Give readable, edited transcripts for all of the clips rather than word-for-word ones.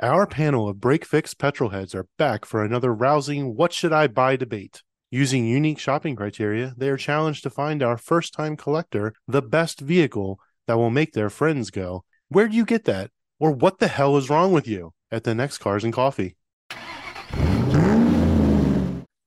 Our panel of Break Fix petrol heads are back for another rousing what should I buy debate. Using unique shopping criteria, they are challenged to find our first-time collector the best vehicle that will make their friends go, "Where do you get that?" or "What the hell is wrong with you?" at the next Cars and Coffee.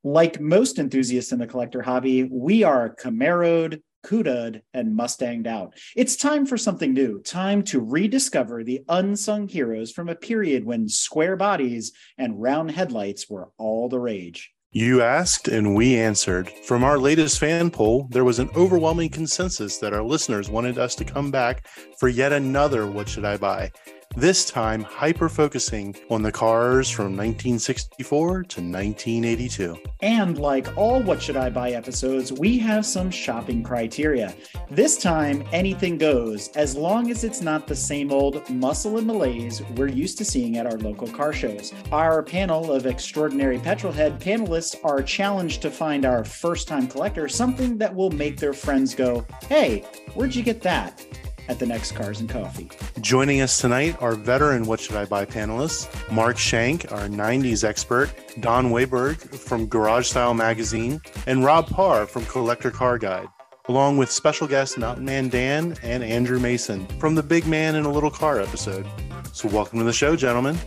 Like most enthusiasts in the collector hobby, we are Camaro'd, Cuda'd, and Mustang'd out. It's time for something new, time to rediscover the unsung heroes from a period when square bodies and round headlights were all the rage. You asked and we answered. From our latest fan poll, there was an overwhelming consensus that our listeners wanted us to come back for yet another What Should I Buy? This time hyper-focusing on the cars from 1964 to 1982. And like all What Should I Buy episodes, we have some shopping criteria. This time, anything goes, as long as it's not the same old Muscle and Malaise we're used to seeing at our local car shows. Our panel of extraordinary petrolhead panelists are challenged to find our first-time collector something that will make their friends go, "Hey, where'd you get that?" at the next Cars and Coffee. Joining us tonight are veteran What Should I Buy panelists, Mark Shank, our 90s expert, Don Weberg from Garage Style Magazine, and Rob Parr from Collector Car Guide, along with special guests Mountain Man Dan and Andrew Mason from the Big Man in a Little Car episode. So welcome to the show, gentlemen.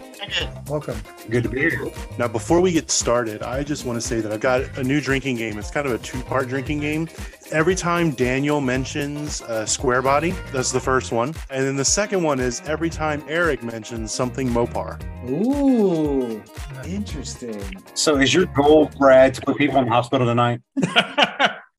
Welcome. Good to be here. Now, before we get started, I just want to say that I've got a new drinking game. It's kind of a two-part drinking game. Every time Daniel mentions a square body, that's the first one. And then the second one is every time Eric mentions something Mopar. Ooh, interesting. So is your goal, Brad, to put people in the hospital tonight?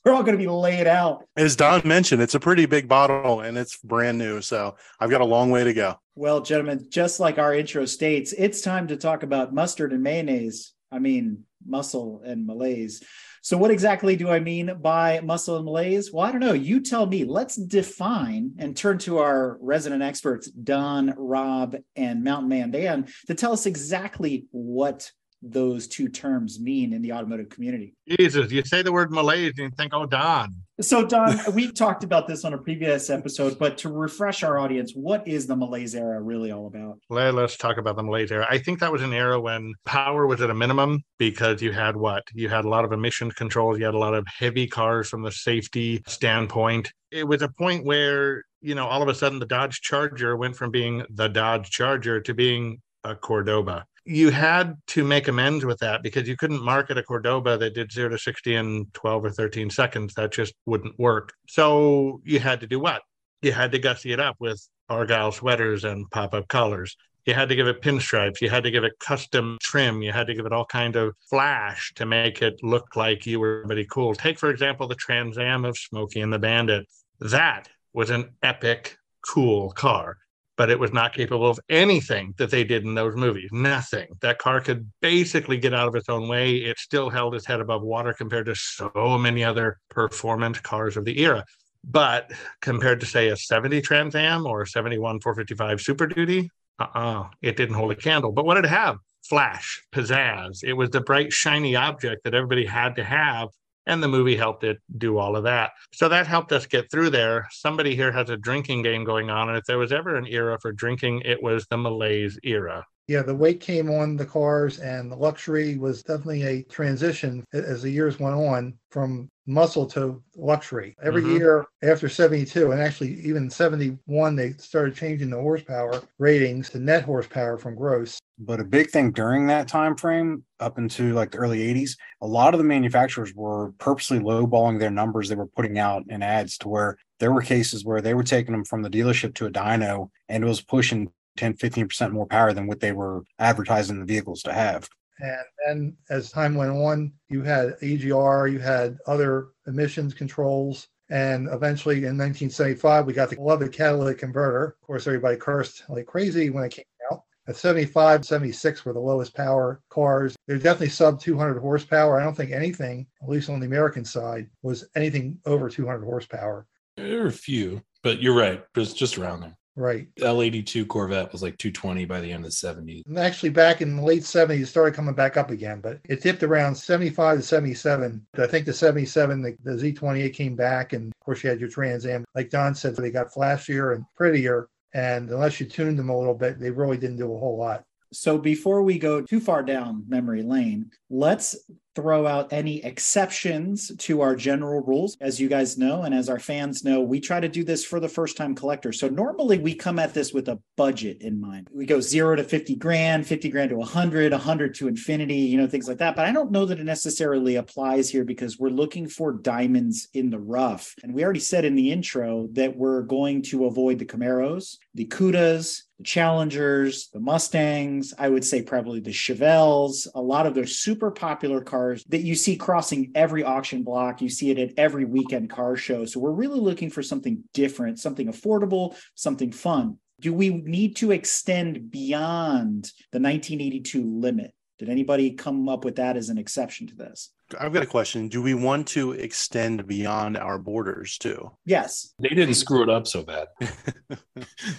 We're all going to be laid out. As Don mentioned, it's a pretty big bottle and it's brand new. So I've got a long way to go. Well, gentlemen, just like our intro states, it's time to talk about mustard and mayonnaise. I mean, Muscle and Malaise. So what exactly do I mean by Muscle and Malaise? Well, I don't know. You tell me. Let's define and turn to our resident experts, Don, Rob, and Mountain Man Dan, to tell us exactly what those two terms mean in the automotive community. Jesus, you say the word malaise and think, oh, Don. So, Don, we talked about this on a previous episode, but to refresh our audience, what is the malaise era really all about? Let's talk about the malaise era. I think that was an era when power was at a minimum because you had what? You had a lot of emission controls. You had a lot of heavy cars from the safety standpoint. It was a point where, you know, all of a sudden the Dodge Charger went from being the Dodge Charger to being a Cordoba. You had to make amends with that because you couldn't market a Cordoba that did 0 to 60 in 12 or 13 seconds. That just wouldn't work. So you had to do what? You had to gussy it up with Argyle sweaters and pop-up collars. You had to give it pinstripes. You had to give it custom trim. You had to give it all kind of flash to make it look like you were pretty cool. Take, for example, the Trans Am of Smokey and the Bandit. That was an epic, cool car. But it was not capable of anything that they did in those movies. Nothing. That car could basically get out of its own way. It still held its head above water compared to so many other performance cars of the era. But compared to, say, a 70 Trans Am or a 71 455 Super Duty, it didn't hold a candle. But what did it have? Flash, pizzazz. It was the bright, shiny object that everybody had to have. And the movie helped it do all of that. So that helped us get through there. Somebody here has a drinking game going on. And if there was ever an era for drinking, it was the malaise era. Yeah, the weight came on the cars and the luxury was definitely a transition as the years went on from muscle to luxury. Every year after 72 and actually even 71, they started changing the horsepower ratings to net horsepower from gross. But a big thing during that time frame up into like the early 80s, a lot of the manufacturers were purposely lowballing their numbers they were putting out in ads to where there were cases where they were taking them from the dealership to a dyno and it was pushing 10-15% more power than what they were advertising the vehicles to have. And then as time went on, you had AGR, you had other emissions controls. And eventually in 1975, we got the beloved catalytic converter. Of course, everybody cursed like crazy when it came out. At 75, 76 were the lowest power cars. They're definitely sub 200 horsepower. I don't think anything, at least on the American side, was anything over 200 horsepower. There were a few, but you're right. It was just around there. Right. L82 Corvette was like 220 by the end of the 70s. And actually, back in the late 70s, it started coming back up again, but it dipped around 75 to 77. I think the 77, the Z28 came back, and of course, you had your Trans Am. Like Don said, they got flashier and prettier, and unless you tuned them a little bit, they really didn't do a whole lot. So before we go too far down memory lane, let's throw out any exceptions to our general rules. As you guys know, and as our fans know, we try to do this for the first-time collector. So normally we come at this with a budget in mind. We go 0 to 50 grand, 50 grand to 100, 100 to infinity, you know, things like that. But I don't know that it necessarily applies here because we're looking for diamonds in the rough. And we already said in the intro that we're going to avoid the Camaros, the Cudas, the Challengers, the Mustangs, I would say probably the Chevelles, a lot of those super popular cars that you see crossing every auction block. You see it at every weekend car show. So we're really looking for something different, something affordable, something fun. Do we need to extend beyond the 1982 limit? Did anybody come up with that as an exception to this? I've got a question. Do we want to extend beyond our borders too? Yes. They didn't screw it up so bad.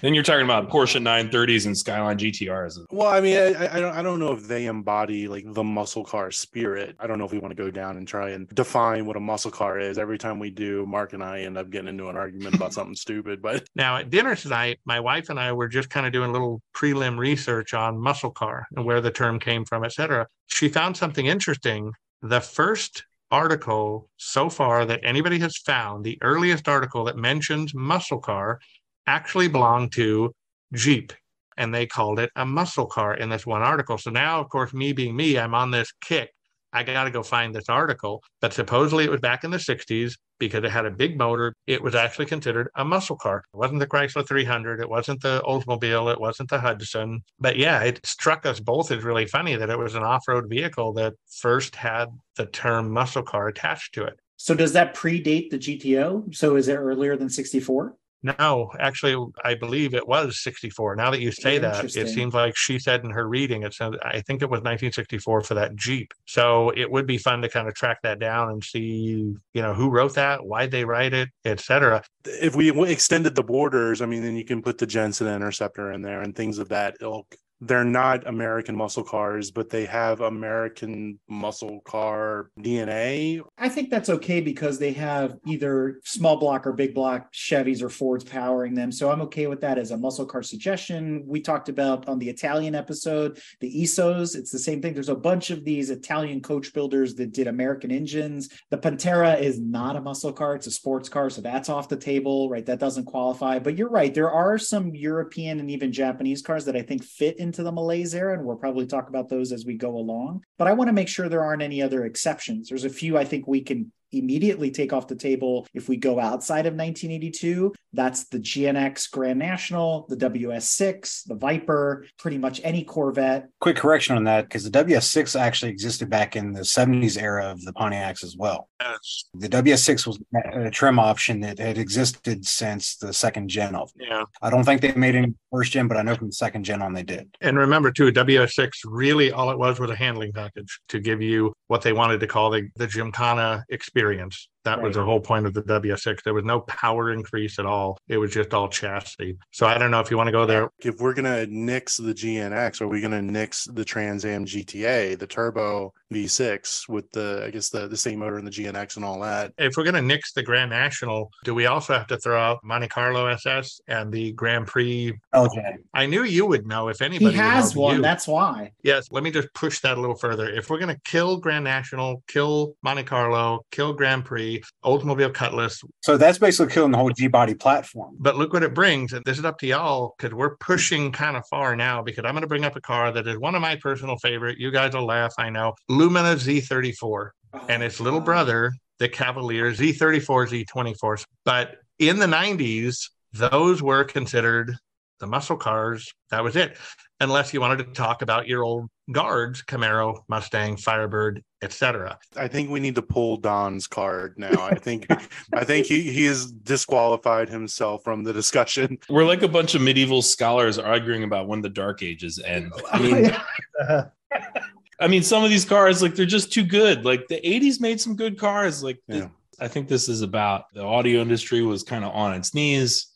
Then you're talking about Porsche 930s and Skyline GTRs. Well, I mean, I don't know if they embody like the muscle car spirit. I don't know if we want to go down and try and define what a muscle car is. Every time we do, Mark and I end up getting into an argument about something stupid. But now at dinner tonight, my wife and I were just kind of doing a little prelim research on muscle car and where the term came from, et cetera. She found something interesting. The first article so far that anybody has found, the earliest article that mentions muscle car, actually belonged to Jeep, and they called it a muscle car in this one article. So now, of course, me being me, I'm on this kick. I got to go find this article. But supposedly it was back in the 60s because it had a big motor. It was actually considered a muscle car. It wasn't the Chrysler 300. It wasn't the Oldsmobile. It wasn't the Hudson. But yeah, it struck us both as really funny that it was an off-road vehicle that first had the term muscle car attached to it. So does that predate the GTO? So is it earlier than 64? No, actually, I believe it was 64. Now that you say that, it seems like she said in her reading, it said, I think it was 1964 for that Jeep. So it would be fun to kind of track that down and see, you know, who wrote that, why they write it, et cetera. If we extended the borders, I mean, then you can put the Jensen Interceptor in there and things of that ilk. They're not American muscle cars, but they have American muscle car DNA. I think that's okay because they have either small block or big block Chevys or Fords powering them. So I'm okay with that as a muscle car suggestion. We talked about on the Italian episode, the Isos. It's the same thing. There's a bunch of these Italian coach builders that did American engines. The Pantera is not a muscle car. It's a sports car. So that's off the table, right? That doesn't qualify. But you're right. There are some European and even Japanese cars that I think fit into the Malaise era, and we'll probably talk about those as we go along. But I want to make sure there aren't any other exceptions. There's a few I think we can immediately take off the table if we go outside of 1982. That's the GNX Grand National, the WS6, the Viper, pretty much any Corvette. Quick correction on that, because the WS6 actually existed back in the 70s era of the Pontiacs as well. Yes. The WS6 was a trim option that had existed since the second gen of it. Yeah. I don't think they made any first gen, but I know from the second gen on they did. And remember too, WS6 really all it was a handling package to give you what they wanted to call the Gymkhana experience. That was the whole point of the WS6. There was no power increase at all. It was just all chassis. So I don't know if you want to go there. If we're going to nix the GNX, are we going to nix the Trans Am GTA, the turbo V6 with the, I guess, the same motor in the GNX and all that? If we're going to nix the Grand National, do we also have to throw out Monte Carlo SS and the Grand Prix? Okay. I knew you would know if anybody. He has one. You. That's why. Yes. Let me just push that a little further. If we're going to kill Grand National, kill Monte Carlo, kill Grand Prix, Oldsmobile Cutlass. So that's basically killing the whole G-body platform. But look what it brings. And this is up to y'all because we're pushing kind of far now because I'm going to bring up a car that is one of my personal favorite. You guys will laugh, I know. Lumina Z34. And its little brother, the Cavalier Z34, Z24. But in the 90s, those were considered the muscle cars. That was it. Unless you wanted to talk about your old guards, Camaro, Mustang, Firebird, etc. I think we need to pull Don's card now. I think he has disqualified himself from the discussion. We're like a bunch of medieval scholars arguing about when the Dark Ages end. I mean, some of these cars, like, they're just too good. Like the 80s made some good cars. Like I think this is about the audio industry was kind of on its knees.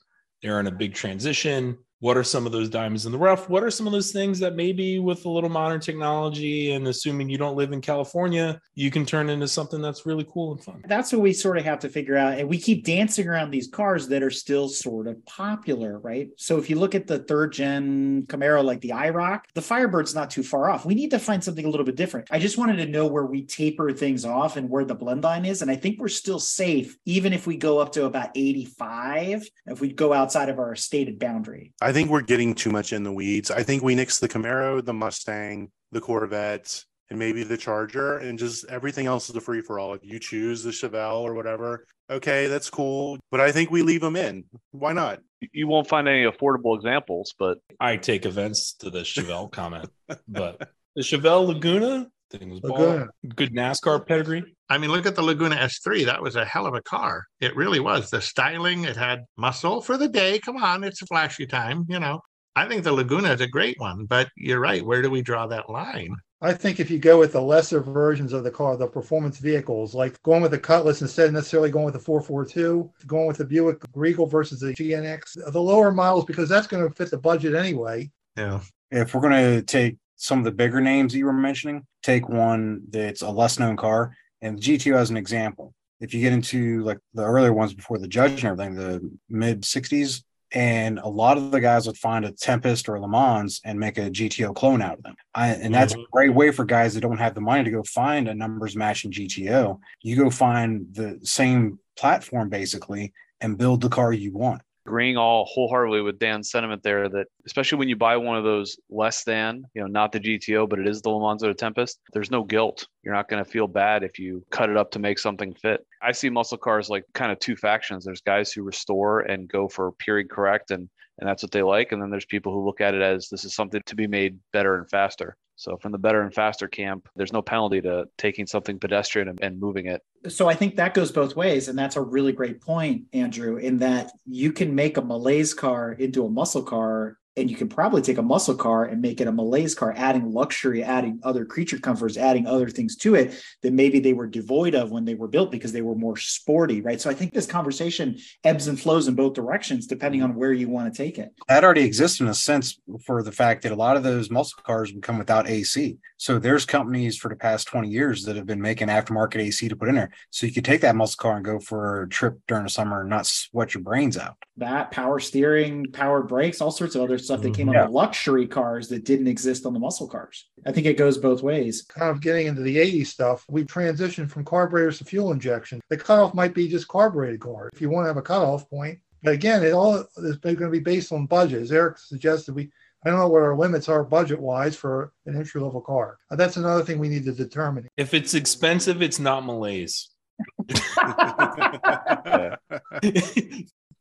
They're in a big transition. What are some of those diamonds in the rough? What are some of those things that maybe with a little modern technology and assuming you don't live in California, you can turn into something that's really cool and fun? That's what we sort of have to figure out. And we keep dancing around these cars that are still sort of popular, right? So if you look at the third gen Camaro, like the IROC, the Firebird's not too far off. We need to find something a little bit different. I just wanted to know where we taper things off and where the blend line is. And I think we're still safe, even if we go up to about 85, if we go outside of our stated boundary. I think we're getting too much in the weeds. I think we nix the Camaro, the Mustang, the Corvette, and maybe the Charger, and just everything else is a free-for-all. If you choose the Chevelle or whatever, okay, that's cool. But I think we leave them in. Why not? You won't find any affordable examples, but... I take offense to the Chevelle comment, but the Chevelle Laguna... Things okay. Good NASCAR pedigree. I mean, look at the Laguna S3. That was a hell of a car. It really was. The styling, it had muscle for the day. Come on, it's a flashy time, you know. I think the Laguna is a great one, but you're right. Where do we draw that line? I think if you go with the lesser versions of the car, the performance vehicles, like going with the Cutlass instead of necessarily going with the 442, going with the Buick Regal versus the GNX, the lower models, because that's going to fit the budget anyway. Yeah. If we're going to take some of the bigger names that you were mentioning, take one that's a less known car, and GTO as an example. If you get into like the earlier ones before the Judge and everything, the mid 60s, and a lot of the guys would find a Tempest or a Le Mans and make a GTO clone out of them. And that's a great way for guys that don't have the money to go find a numbers matching GTO. You go find the same platform basically and build the car you want. Agreeing all wholeheartedly with Dan's sentiment there that especially when you buy one of those less than, you know, not the GTO, but it is the Le Mans or the Tempest, there's no guilt. You're not going to feel bad if you cut it up to make something fit. I see muscle cars like kind of two factions. There's guys who restore and go for period correct and that's what they like. And then there's people who look at it as this is something to be made better and faster. So from the better and faster camp, there's no penalty to taking something pedestrian and moving it. So I think that goes both ways. And that's a really great point, Andrew, in that you can make a malaise car into a muscle car, and you can probably take a muscle car and make it a malaise car, adding luxury, adding other creature comforts, adding other things to it that maybe they were devoid of when they were built because they were more sporty, right? So I think this conversation ebbs and flows in both directions, depending on where you want to take it. That already exists in a sense for the fact that a lot of those muscle cars would come without AC. So there's companies for the past 20 years that have been making aftermarket AC to put in there. So you could take that muscle car and go for a trip during the summer and not sweat your brains out. That, power steering, power brakes, all sorts of other stuff that came on the luxury cars that didn't exist on the muscle cars. I think it goes both ways. Kind of getting into the 80s stuff, we transitioned from carburetors to fuel injection. The cutoff might be just carbureted cars if you want to have a cutoff point. But again, it all is going to be based on budget. As Eric suggested, I don't know what our limits are budget-wise for an entry-level car. That's another thing we need to determine. If it's expensive, it's not malaise.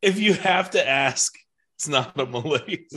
If you have to ask, it's not a malaise.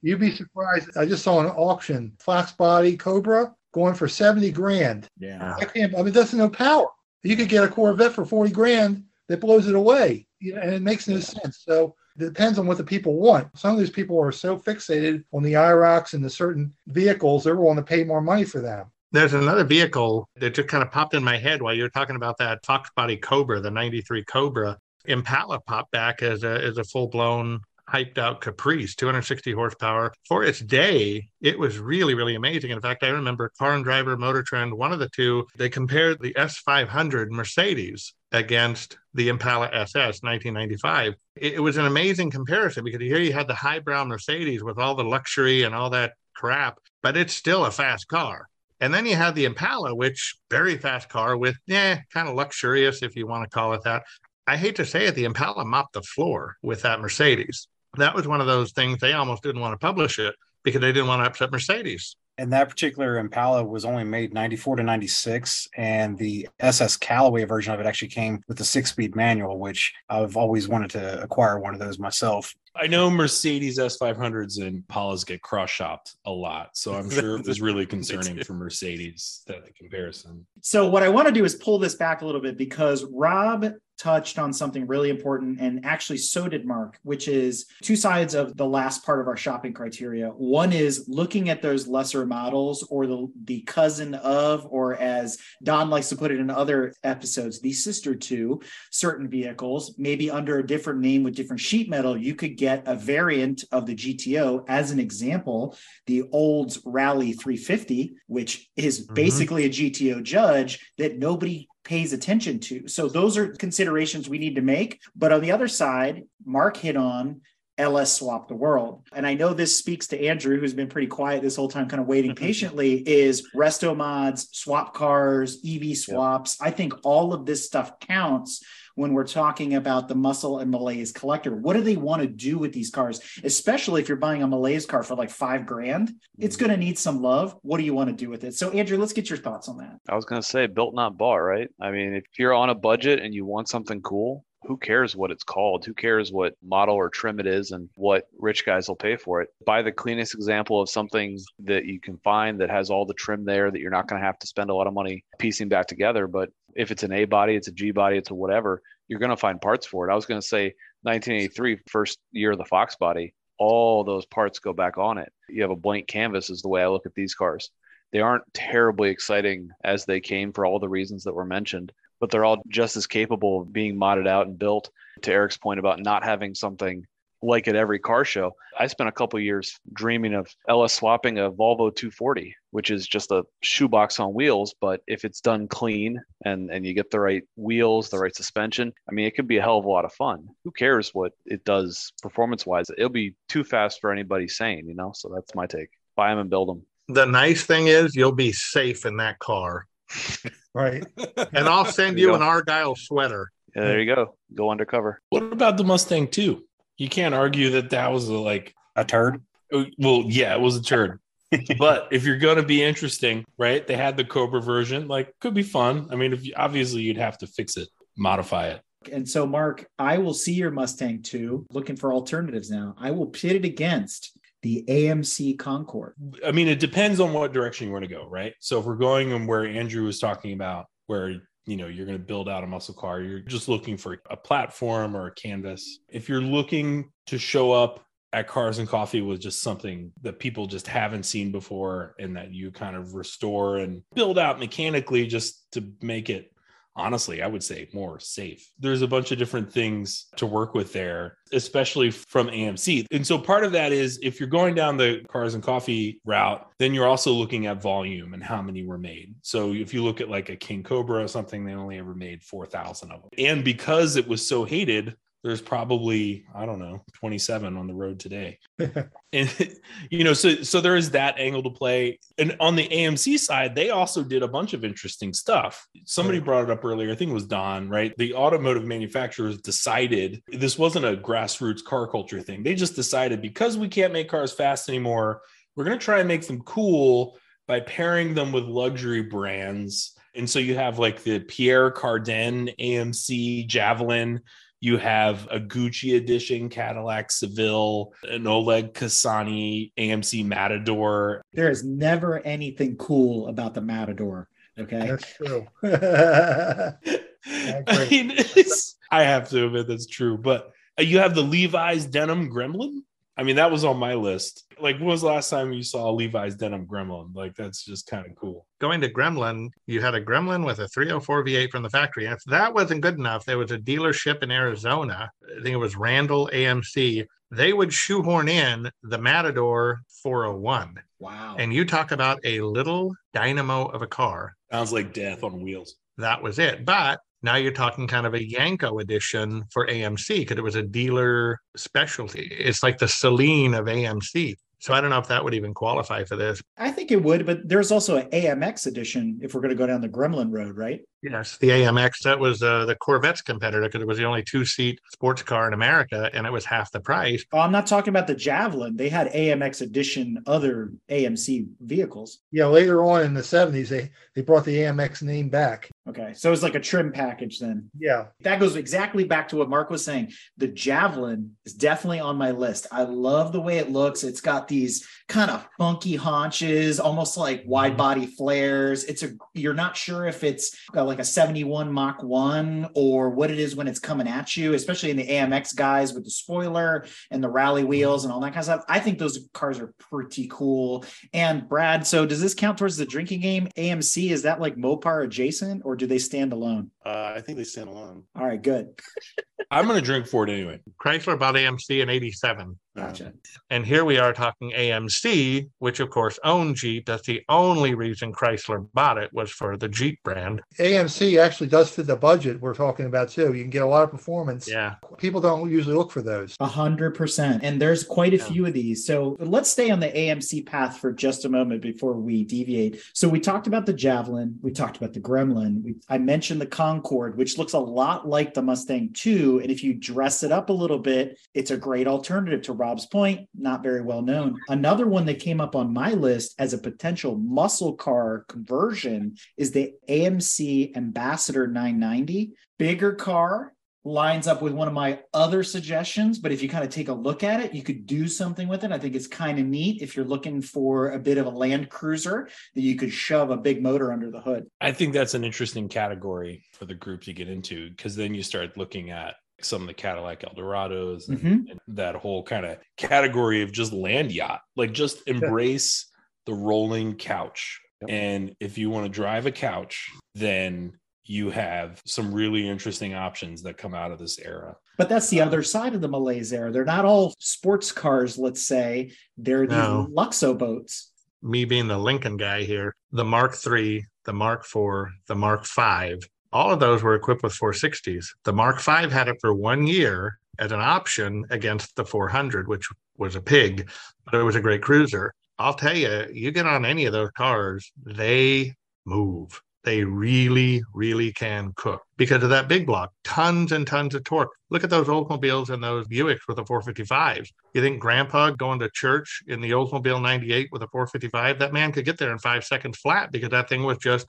You'd be surprised. I just saw an auction, flax body Cobra going for $70,000. Yeah. I mean, that's no power. You could get a Corvette for $40,000 that blows it away. You know, and it makes no sense. So it depends on what the people want. Some of these people are so fixated on the IROCs and the certain vehicles, they're willing to pay more money for them. There's another vehicle that just kind of popped in my head while you were talking about that flax body Cobra, the 93 Cobra. Impala popped back as a full-blown hyped out Caprice, 260 horsepower. For its day, it was really, really amazing. In fact, I remember Car and Driver, Motor Trend, one of the two, they compared the S500 Mercedes against the Impala SS 1995. It was an amazing comparison because here you had the highbrow Mercedes with all the luxury and all that crap, but it's still a fast car. And then you had the Impala, which very fast car with, kind of luxurious, if you want to call it that. I hate to say it, the Impala mopped the floor with that Mercedes. That was one of those things they almost didn't want to publish it because they didn't want to upset Mercedes. And that particular Impala was only made 94 to 96. And the SS Callaway version of it actually came with a 6-speed manual, which I've always wanted to acquire one of those myself. I know Mercedes S500s and Impalas get cross-shopped a lot. So I'm sure it was really concerning for Mercedes, that the comparison. So what I want to do is pull this back a little bit because Rob touched on something really important, and actually so did Mark, which is two sides of the last part of our shopping criteria. One is looking at those lesser models or the cousin of, or as Don likes to put it in other episodes, the sister to certain vehicles, maybe under a different name with different sheet metal. You could get get a variant of the GTO. As an example, the Olds Rally 350, which is basically a GTO Judge that nobody pays attention to. So those are considerations we need to make. But on the other side, Mark hit on LS swap the world. And I know this speaks to Andrew, who's been pretty quiet this whole time, kind of waiting patiently, is resto mods, swap cars, EV swaps. Yep. I think all of this stuff counts when we're talking about the Muscle and Malaise collector. What do they want to do with these cars? Especially if you're buying a Malaise car for like $5,000, it's going to need some love. What do you want to do with it? So Andrew, let's get your thoughts on that. I was going to say built not bought, right? I mean, if you're on a budget and you want something cool, who cares what it's called? Who cares what model or trim it is and what rich guys will pay for it? Buy the cleanest example of something that you can find that has all the trim there that you're not going to have to spend a lot of money piecing back together. But if it's an A body, it's a G body, it's a whatever, you're going to find parts for it. I was going to say 1983, first year of the Fox body, all those parts go back on it. You have a blank canvas is the way I look at these cars. They aren't terribly exciting as they came for all the reasons that were mentioned, but they're all just as capable of being modded out and built. To Eric's point about not having something like at every car show, I spent a couple of years dreaming of LS swapping a Volvo 240, which is just a shoebox on wheels. But if it's done clean and you get the right wheels, the right suspension, I mean, it could be a hell of a lot of fun. Who cares what it does performance-wise? It'll be too fast for anybody sane, you know? So that's my take. Buy them and build them. The nice thing is you'll be safe in that car. Right. And I'll send you an Argyle sweater. Yeah, there you go. Go undercover. What about the Mustang 2? You can't argue that that was like a turd. Well, yeah, it was a turd. But if you're going to be interesting, right? They had the Cobra version, like could be fun. I mean, if you, obviously you'd have to fix it, modify it. And so, Mark, I will see your Mustang 2 looking for alternatives now. I will pit it against the AMC Concorde. I mean, it depends on what direction you want to go, right? So if we're going on where Andrew was talking about, where, you know, you're going to build out a muscle car, you're just looking for a platform or a canvas. If you're looking to show up at Cars and Coffee with just something that people just haven't seen before and that you kind of restore and build out mechanically just to make it, honestly, I would say more safe. There's a bunch of different things to work with there, especially from AMC. And so part of that is if you're going down the Cars and Coffee route, then you're also looking at volume and how many were made. So if you look at like a King Cobra or something, they only ever made 4,000 of them. And because it was so hated, there's probably, I don't know, 27 on the road today. And, you know, so there is that angle to play. And on the AMC side, they also did a bunch of interesting stuff. Somebody brought it up earlier. I think it was Don, right? The automotive manufacturers decided this wasn't a grassroots car culture thing. They just decided because we can't make cars fast anymore, we're going to try and make them cool by pairing them with luxury brands. And so you have like the Pierre Cardin AMC Javelin. You have a Gucci edition Cadillac Seville, an Oleg Kasani AMC Matador. There is never anything cool about the Matador. Okay. That's true. I mean, I have to admit that's true. But you have the Levi's Denim Gremlin. I mean, that was on my list. Like, when was the last time you saw a Levi's Denim Gremlin? Like, that's just kind of cool. Going to Gremlin, you had a Gremlin with a 304 V8 from the factory. And if that wasn't good enough, there was a dealership in Arizona. I think it was Randall AMC. They would shoehorn in the Matador 401. Wow. And you talk about a little dynamo of a car. Sounds like death on wheels. That was it. But now you're talking kind of a Yanko edition for AMC because it was a dealer specialty. It's like the Celine of AMC. So I don't know if that would even qualify for this. I think it would, but there's also an AMX edition if we're going to go down the Gremlin road, right? Yes, the AMX. That was the Corvette's competitor because it was the only two-seat sports car in America, and it was half the price. Oh, I'm not talking about the Javelin. They had AMX edition other AMC vehicles. Yeah, later on in the 70s, they brought the AMX name back. Okay, so it's like a trim package then. Yeah. That goes exactly back to what Mark was saying. The Javelin is definitely on my list. I love the way it looks. It's got these kind of funky haunches, almost like wide body flares. You're not sure if it's like a 71 Mach 1 or what it is when it's coming at you, especially in the AMX guys with the spoiler and the rally wheels and all that kind of stuff. I think those cars are pretty cool. And Brad, so does this count towards the drinking game? AMC, is that like Mopar adjacent or do they stand alone? I think they stand alone. All right, good. I'm going to drink for it anyway. Chrysler bought AMC in 87. Gotcha. And here we are talking AMC, which of course owned Jeep. That's the only reason Chrysler bought it, was for the Jeep brand. AMC actually does fit the budget we're talking about too. You can get a lot of performance. Yeah. People don't usually look for those. 100%. And there's quite a few of these. So let's stay on the AMC path for just a moment before we deviate. So we talked about the Javelin. We talked about the Gremlin. I mentioned the Concorde, which looks a lot like the Mustang 2. And if you dress it up a little bit, it's a great alternative to Rob's point, not very well known. Another one that came up on my list as a potential muscle car conversion is the AMC Ambassador 990. Bigger car, lines up with one of my other suggestions, but if you kind of take a look at it, you could do something with it. I think it's kind of neat if you're looking for a bit of a Land Cruiser that you could shove a big motor under the hood. I think that's an interesting category for the group to get into, because then you start looking at some of the Cadillac Eldorados and, and that whole kind of category of just land yacht, like just embrace the rolling couch. Yep. And if you want to drive a couch, then you have some really interesting options that come out of this era. But that's the other side of the malaise era. They're not all sports cars, let's say. They're these Luxo boats. Me being the Lincoln guy here, the Mark III, the Mark IV, the Mark V, all of those were equipped with 460s. The Mark V had it for 1 year as an option against the 400, which was a pig, but it was a great cruiser. I'll tell you, you get on any of those cars, they move. They really, really can cook because of that big block. Tons and tons of torque. Look at those Oldsmobiles and those Buicks with the 455s. You think Grandpa going to church in the Oldsmobile 98 with a 455? That man could get there in 5 seconds flat because that thing was just,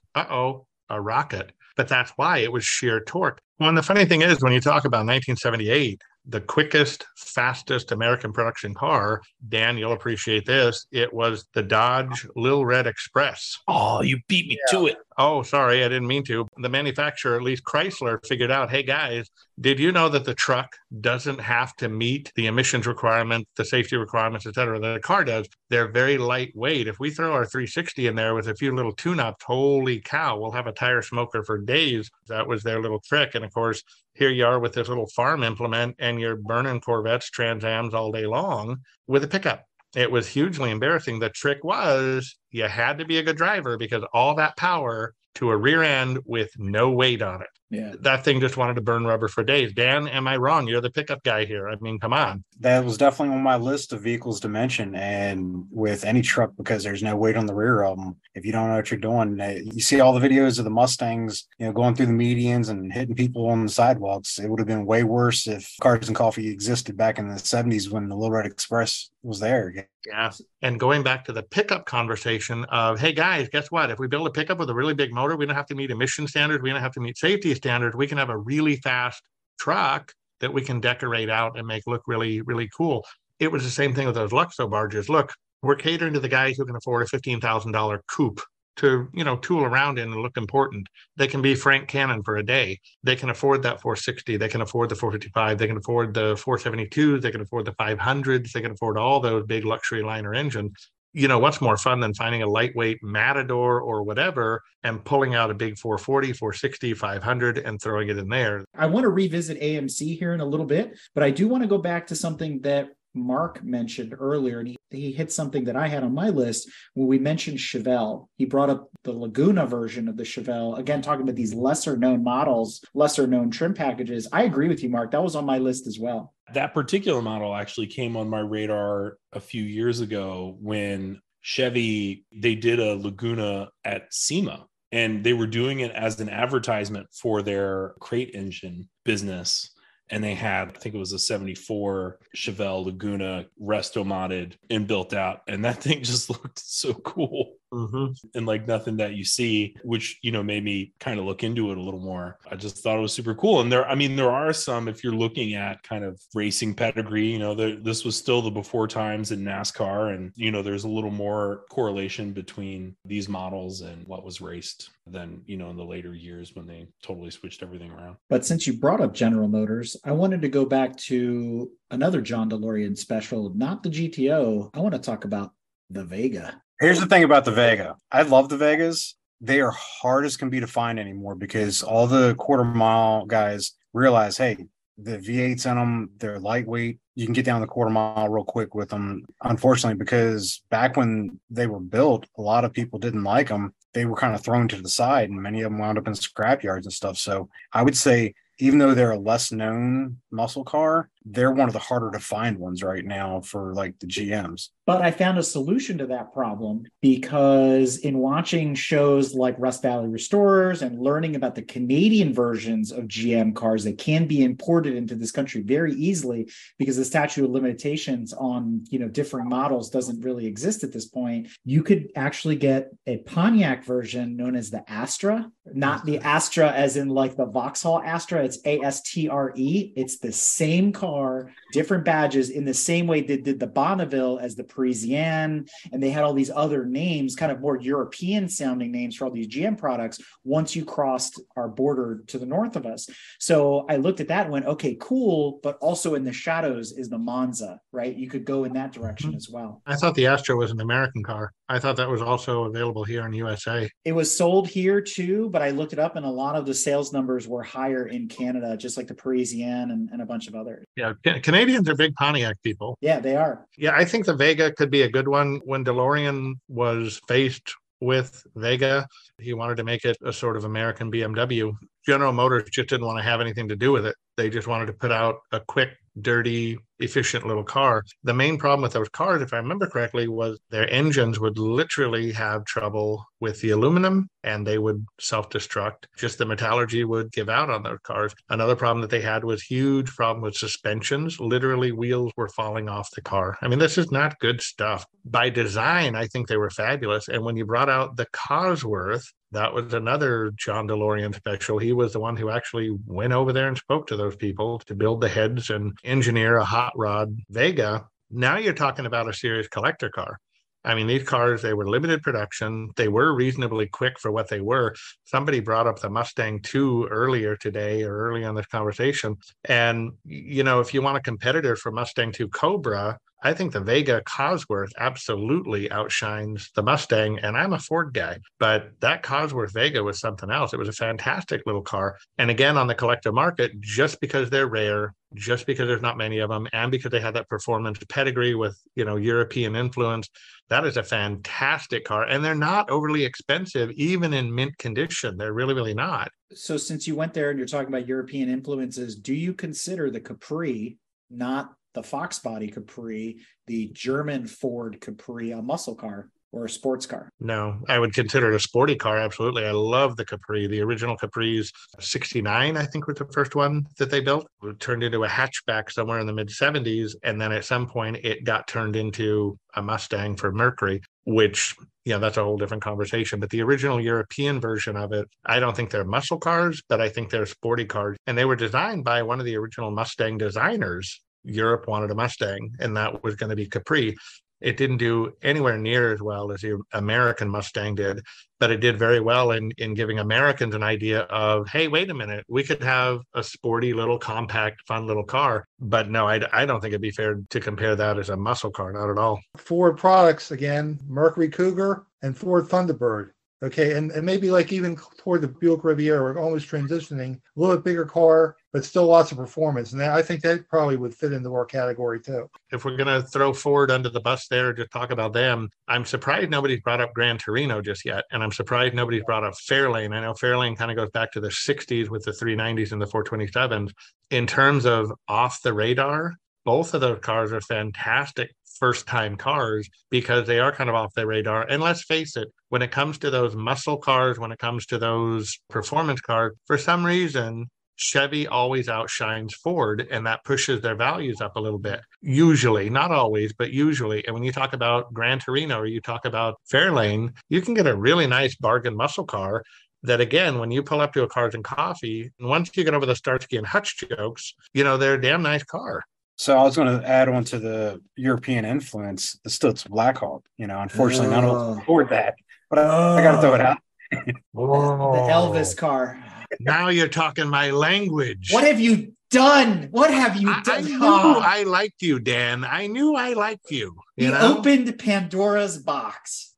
a rocket. But that's why it was sheer torque. Well, and the funny thing is, when you talk about 1978, the quickest, fastest American production car, Dan, you'll appreciate this, it was the Dodge Little Red Express. Oh, you beat me to it. Oh, sorry, I didn't mean to. The manufacturer, at least Chrysler, figured out, hey guys, did you know that the truck doesn't have to meet the emissions requirement, the safety requirements, et cetera, that a car does? They're very lightweight. If we throw our 360 in there with a few little tune-ups, holy cow, we'll have a tire smoker for days. That was their little trick. And of course, here you are with this little farm implement and you're burning Corvettes, Trans Ams all day long with a pickup. It was hugely embarrassing. The trick was you had to be a good driver because all that power to a rear end with no weight on it. Yeah. That thing just wanted to burn rubber for days. Dan, am I wrong? You're the pickup guy here. I mean, come on. That was definitely on my list of vehicles to mention. And with any truck, because there's no weight on the rear of them, if you don't know what you're doing, you see all the videos of the Mustangs, you know, going through the medians and hitting people on the sidewalks. It would have been way worse if Cars and Coffee existed back in the 70s when the Little Red Express was there. Yeah. And going back to the pickup conversation of, hey, guys, guess what? If we build a pickup with a really big motor, we don't have to meet emission standards. We don't have to meet safety standards. We can have a really fast truck that we can decorate out and make look really, really cool. It was the same thing with those Luxo barges. Look, we're catering to the guys who can afford a $15,000 coupe to, you know, tool around in and look important. They can be Frank Cannon for a day. They can afford that 460. They can afford the 455. They can afford the 472. They can afford the 500s. They can afford all those big luxury liner engines. You know, what's more fun than finding a lightweight Matador or whatever and pulling out a big 440, 460, 500 and throwing it in there? I want to revisit AMC here in a little bit, but I do want to go back to something that Mark mentioned earlier, and he hit something that I had on my list when we mentioned Chevelle. He brought up the Laguna version of the Chevelle, again, talking about these lesser known models, lesser known trim packages. I agree with you, Mark. That was on my list as well. That particular model actually came on my radar a few years ago when Chevy, they did a Laguna at SEMA, and they were doing it as an advertisement for their crate engine business. And they had, I think it was a 74 Chevelle Laguna resto-modded and built out. And that thing just looked so cool. And like nothing that you see, which, you know, made me kind of look into it a little more. I just thought it was super cool. And there, I mean, there are some, if you're looking at kind of racing pedigree, you know, this was still the before times in NASCAR. And, you know, there's a little more correlation between these models and what was raced than, you know, in the later years when they totally switched everything around. But since you brought up General Motors, I wanted to go back to another John DeLorean special, not the GTO. I want to talk about the Vega. Here's the thing about the Vega. I love the Vegas. They are hard as can be to find anymore because all the quarter mile guys realize, hey, The V8s on them, they're lightweight. You can get down the quarter mile real quick with them. Unfortunately, because back when they were built, a lot of people didn't like them. They were kind of thrown to the side, and many of them wound up in scrap yards and stuff. So I would say, even though they're a less known muscle car, they're one of the harder to find ones right now for like the GMs. But I found a solution to that problem, because in watching shows like Rust Valley Restorers and learning about the Canadian versions of GM cars that can be imported into this country very easily, because the statute of limitations on, you know, different models doesn't really exist at this point, you could actually get a Pontiac version known as the Astra, not the Astra as in like the Vauxhall Astra. It's A-S-T-R-E. It's the same car, different badges, in the same way they did the Bonneville as the Parisienne. And they had all these other names, kind of more European sounding names for all these GM products once you crossed our border to the north of us. So I looked at that and went, okay, cool. But also in the shadows is the Monza, right? You could go in that direction as well. I thought the Astra was an American car. I thought that was also available here in the USA. It was sold here too, but I looked it up and a lot of the sales numbers were higher in Canada, just like the Parisienne and a bunch of others. Yeah, Canadians are big Pontiac people. Yeah, they are. Yeah, I think the Vega could be a good one. When DeLorean was faced with Vega, he wanted to make it a sort of American BMW. General Motors just didn't want to have anything to do with it. They just wanted to put out a quick, dirty, efficient little car. The main problem with those cars, if I remember correctly, was their engines would literally have trouble with the aluminum and they would self-destruct. Just the metallurgy would give out on those cars. Another problem that they had was huge problem with suspensions. Literally wheels were falling off the car. I mean, this is not good stuff. By design, I think they were fabulous. And when you brought out the Cosworth, that was another John DeLorean special. He was the one who actually went over there and spoke to those people to build the heads and engineer a hot rod Vega. Now you're talking about a serious collector car. I mean, these cars, they were limited production. They were reasonably quick for what they were. Somebody brought up the Mustang 2 earlier today or early on this conversation. And, you know, if you want a competitor for Mustang 2 Cobra, I think the Vega Cosworth absolutely outshines the Mustang, and I'm a Ford guy, but that Cosworth Vega was something else. It was a fantastic little car. And again, on the collector market, just because they're rare, just because there's not many of them, and because they had that performance pedigree with, you know, European influence, that is a fantastic car. And they're not overly expensive, even in mint condition. They're really, really not. So since you went there and you're talking about European influences, do you consider the Capri, not the Fox Body Capri, the German Ford Capri, a muscle car or a sports car? No, I would consider it a sporty car. Absolutely. I love the Capri. The original Capri's 69, I think, was the first one that they built. It turned into a hatchback somewhere in the mid 70s. And then at some point it got turned into a Mustang for Mercury, which, yeah, that's a whole different conversation. But the original European version of it, I don't think they're muscle cars, but I think they're sporty cars. And they were designed by one of the original Mustang designers. Europe wanted a Mustang, and that was going to be Capri. It didn't do anywhere near as well as the American Mustang did, but it did very well in giving Americans an idea of, hey, wait a minute, we could have a sporty little compact, fun little car. But no, I don't think it'd be fair to compare that as a muscle car, not at all. Ford products, again, Mercury Cougar and Ford Thunderbird. Okay, and maybe like even toward the Buick Riviera, we're almost transitioning, a little bit bigger car, but still lots of performance. And I think that probably would fit into our category too. If we're going to throw Ford under the bus there to talk about them, I'm surprised nobody's brought up Gran Torino just yet. And I'm surprised nobody's brought up Fairlane. I know Fairlane kind of goes back to the 60s with the 390s and the 427s. In terms of off the radar, both of those cars are fantastic first-time cars because they are kind of off the radar. And let's face it, when it comes to those muscle cars, when it comes to those performance cars, for some reason, Chevy always outshines Ford, and that pushes their values up a little bit. Usually, not always, but usually. And when you talk about Gran Torino or you talk about Fairlane, you can get a really nice bargain muscle car that, again, when you pull up to a Cars and Coffee, and once you get over the Starsky and Hutch jokes, you know, they're a damn nice car. So I was going to add on to the European influence, the Stutz Blackhawk. You know, unfortunately, none of us afford that, but I got to throw it out. The Elvis car. Now you're talking my language. What have you done? What have you done? I knew I liked you, Dan. I knew I liked you. You opened Pandora's box.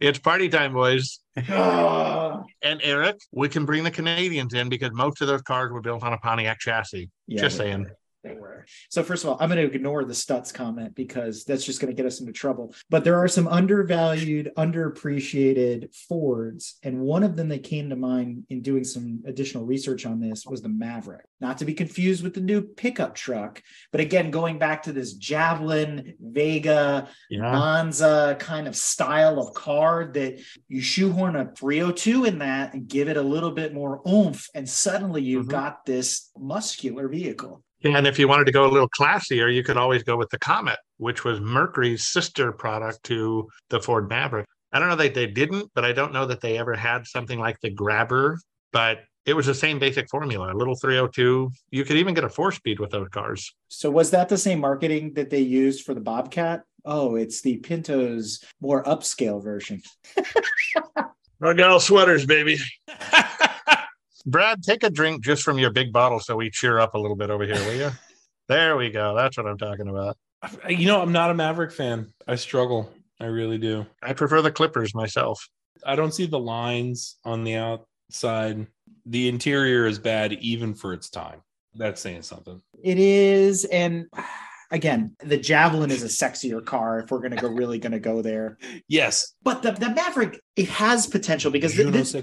It's party time, boys. And Eric, we can bring the Canadians in because most of those cars were built on a Pontiac chassis. Yeah, just saying. They were. So first of all, I'm going to ignore the Stutz comment because that's just going to get us into trouble. But there are some undervalued, underappreciated Fords. And one of them that came to mind in doing some additional research on this was the Maverick. Not to be confused with the new pickup truck. But again, going back to this Javelin, Vega, Monza kind of style of car that you shoehorn a 302 in that and give it a little bit more oomph. And suddenly you've got this muscular vehicle. Yeah, and if you wanted to go a little classier, you could always go with the Comet, which was Mercury's sister product to the Ford Maverick. I don't know that they didn't, but I don't know that they ever had something like the Grabber, but it was the same basic formula, a little 302. You could even get a 4-speed with those cars. So was that the same marketing that they used for the Bobcat? Oh, it's the Pinto's more upscale version. Argyle sweaters, baby. Brad, take a drink just from your big bottle so we cheer up a little bit over here, will you? There we go. That's what I'm talking about. You know, I'm not a Maverick fan. I struggle. I really do. I prefer the Clippers myself. I don't see the lines on the outside. The interior is bad even for its time. That's saying something. It is, and... Again, the Javelin is a sexier car if we're going to go really go there. Yes. But the Maverick, it has potential because... Je ne sais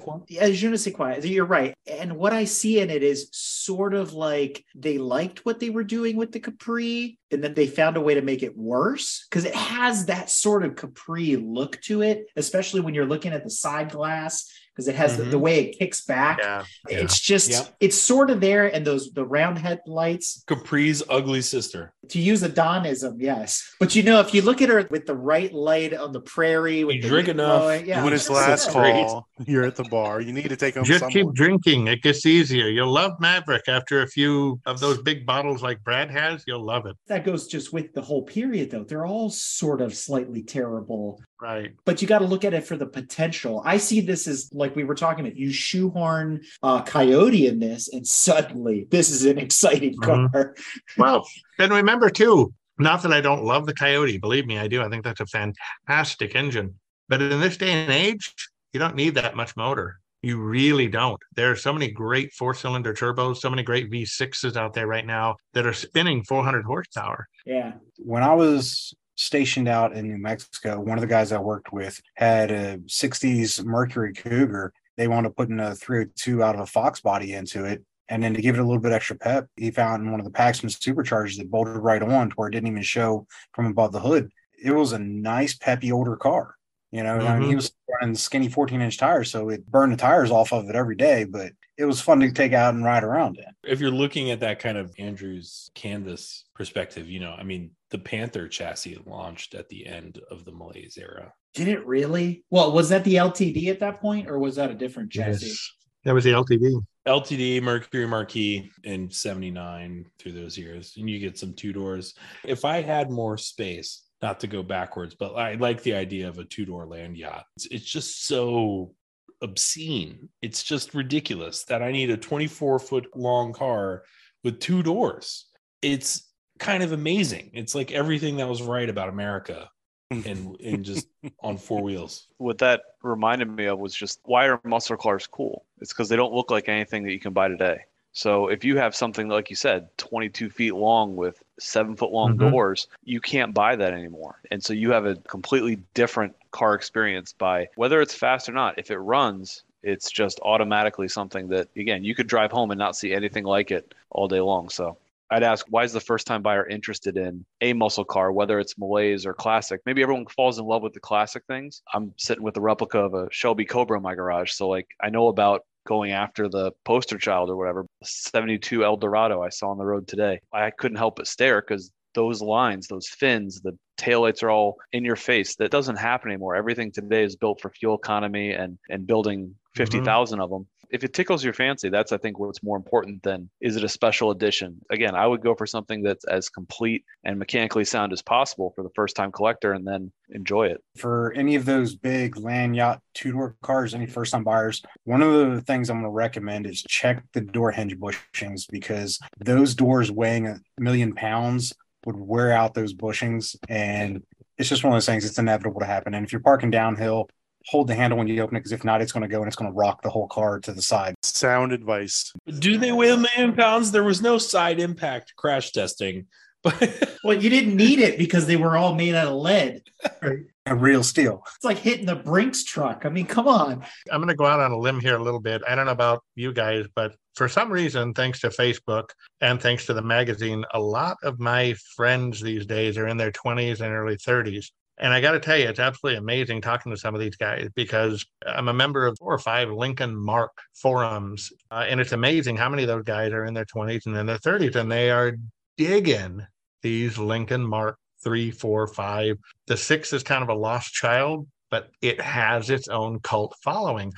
quoi. You're right. And what I see in it is sort of like they liked what they were doing with the Capri and then they found a way to make it worse because it has that sort of Capri look to it, especially when you're looking at the side glass because it has the way it kicks back. Yeah. It's just, it's sort of there. And the round head lights. Capri's ugly sister. To use a Donism, yes. But you know, if you look at her with the right light on the prairie. When you drink enough. When it's last call, you're at the bar. You need to take them keep drinking. It gets easier. You'll love Maverick after a few of those big bottles like Brad has. You'll love it. That goes just with the whole period, though. They're all sort of slightly terrible. Right. But you got to look at it for the potential. I see this as, like we were talking about, you shoehorn Coyote in this, and suddenly this is an exciting car. Well, and remember, too, not that I don't love the Coyote. Believe me, I do. I think that's a fantastic engine. But in this day and age, you don't need that much motor. You really don't. There are so many great 4-cylinder turbos, so many great V6s out there right now that are spinning 400 horsepower. Yeah. When I was stationed out in New Mexico, one of the guys I worked with had a 60s Mercury Cougar. They wound up putting a 302 out of a Fox body into it. And then to give it a little bit extra pep, he found in one of the Paxton superchargers that bolted right on to where it didn't even show from above the hood. It was a nice, peppy, older car. You know, I mean, he was running skinny 14-inch tires, so it burned the tires off of it every day, but it was fun to take out and ride around in. If you're looking at that kind of Andrew's canvas perspective, you know, I mean, the Panther chassis launched at the end of the Malaise era. Did it really? Well, was that the LTD at that point, or was that a different chassis? Yes. That was the LTD. LTD, Mercury Marquis in 79 through those years. And you get some two doors. If I had more space, not to go backwards, but I like the idea of a two-door land yacht. It's just so obscene. It's just ridiculous that I need a 24-foot long car with two doors. It's kind of amazing. It's like everything that was right about America and just on four wheels. What that reminded me of was just, why are muscle cars cool? It's because they don't look like anything that you can buy today. So if you have something, like you said, 22 feet long with 7-foot long doors, you can't buy that anymore. And so you have a completely different car experience by whether it's fast or not. If it runs, it's just automatically something that, again, you could drive home and not see anything like it all day long. So I'd ask, why is the first-time buyer interested in a muscle car, whether it's Malaise or classic? Maybe everyone falls in love with the classic things. I'm sitting with a replica of a Shelby Cobra in my garage. So like, I know about going after the poster child or whatever, 72 Eldorado I saw on the road today. I couldn't help but stare because those lines, those fins, the taillights are all in your face. That doesn't happen anymore. Everything today is built for fuel economy and building 50,000 of them. If it tickles your fancy, that's, I think, what's more important than, is it a special edition? Again, I would go for something that's as complete and mechanically sound as possible for the first-time collector and then enjoy it. For any of those big land yacht two-door cars, any first-time buyers, one of the things I'm going to recommend is check the door hinge bushings, because those doors weighing £1,000,000 would wear out those bushings. And it's just one of those things, it's inevitable to happen. And if you're parking downhill, hold the handle when you open it, because if not, it's going to go and it's going to rock the whole car to the side. Sound advice. Do they weigh a million pounds? There was no side impact crash testing. But well, you didn't need it because they were all made out of lead. Right? And real steel. It's like hitting the Brinks truck. I mean, come on. I'm going to go out on a limb here a little bit. I don't know about you guys, but for some reason, thanks to Facebook and thanks to the magazine, a lot of my friends these days are in their 20s and early 30s. And I got to tell you, it's absolutely amazing talking to some of these guys, because I'm a member of 4 or 5 Lincoln Mark forums. And it's amazing how many of those guys are in their 20s and in their 30s, and they are digging these Lincoln Mark 3, 4, 5. The 6 is kind of a lost child, but it has its own cult following.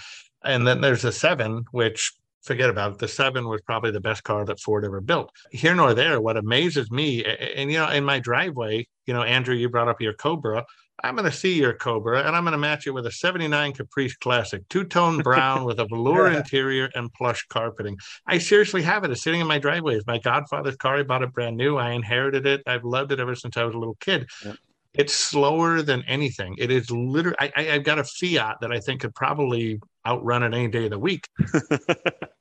And then there's the 7, which forget about it. The 7 was probably the best car that Ford ever built. Here nor there, what amazes me, and, you know, in my driveway, you know, Andrew, you brought up your Cobra. I'm going to see your Cobra, and I'm going to match it with a 79 Caprice Classic, two-tone brown with a velour interior and plush carpeting. I seriously have it. It's sitting in my driveway. It's my godfather's car. I bought it brand new. I inherited it. I've loved it ever since I was a little kid. Yeah. It's slower than anything. It is literally, I've got a Fiat that I think could probably outrun it any day of the week.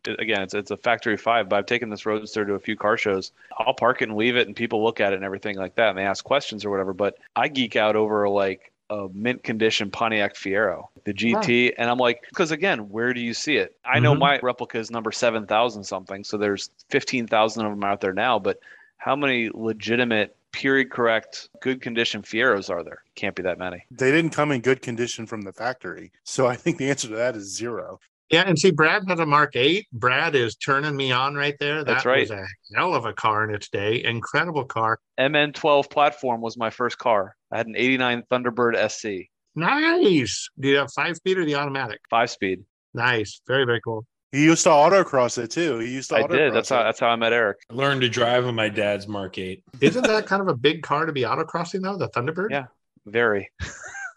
Again, it's a factory 5, but I've taken this Roadster to a few car shows. I'll park it and leave it, and people look at it and everything like that, and they ask questions or whatever, but I geek out over like a mint condition Pontiac Fiero, the GT. Right. And I'm like, because again, where do you see it? I know my replica is number 7,000 something, so there's 15,000 of them out there now, but how many legitimate period correct, good condition Fieros are there? Can't be that many. They didn't come in good condition from the factory. So I think the answer to that is 0. Yeah, and see, Brad has a Mark 8. Brad is turning me on right there. That's right. That was a hell of a car in its day. Incredible car. MN12 platform was my first car. I had an 89 Thunderbird SC. Nice. Do you have 5-speed or the automatic? 5-speed. Nice. Very, very cool. He used to autocross it too. I did. That's how I met Eric. I learned to drive on my dad's Mark 8. Isn't that kind of a big car to be autocrossing though? The Thunderbird? Yeah, very.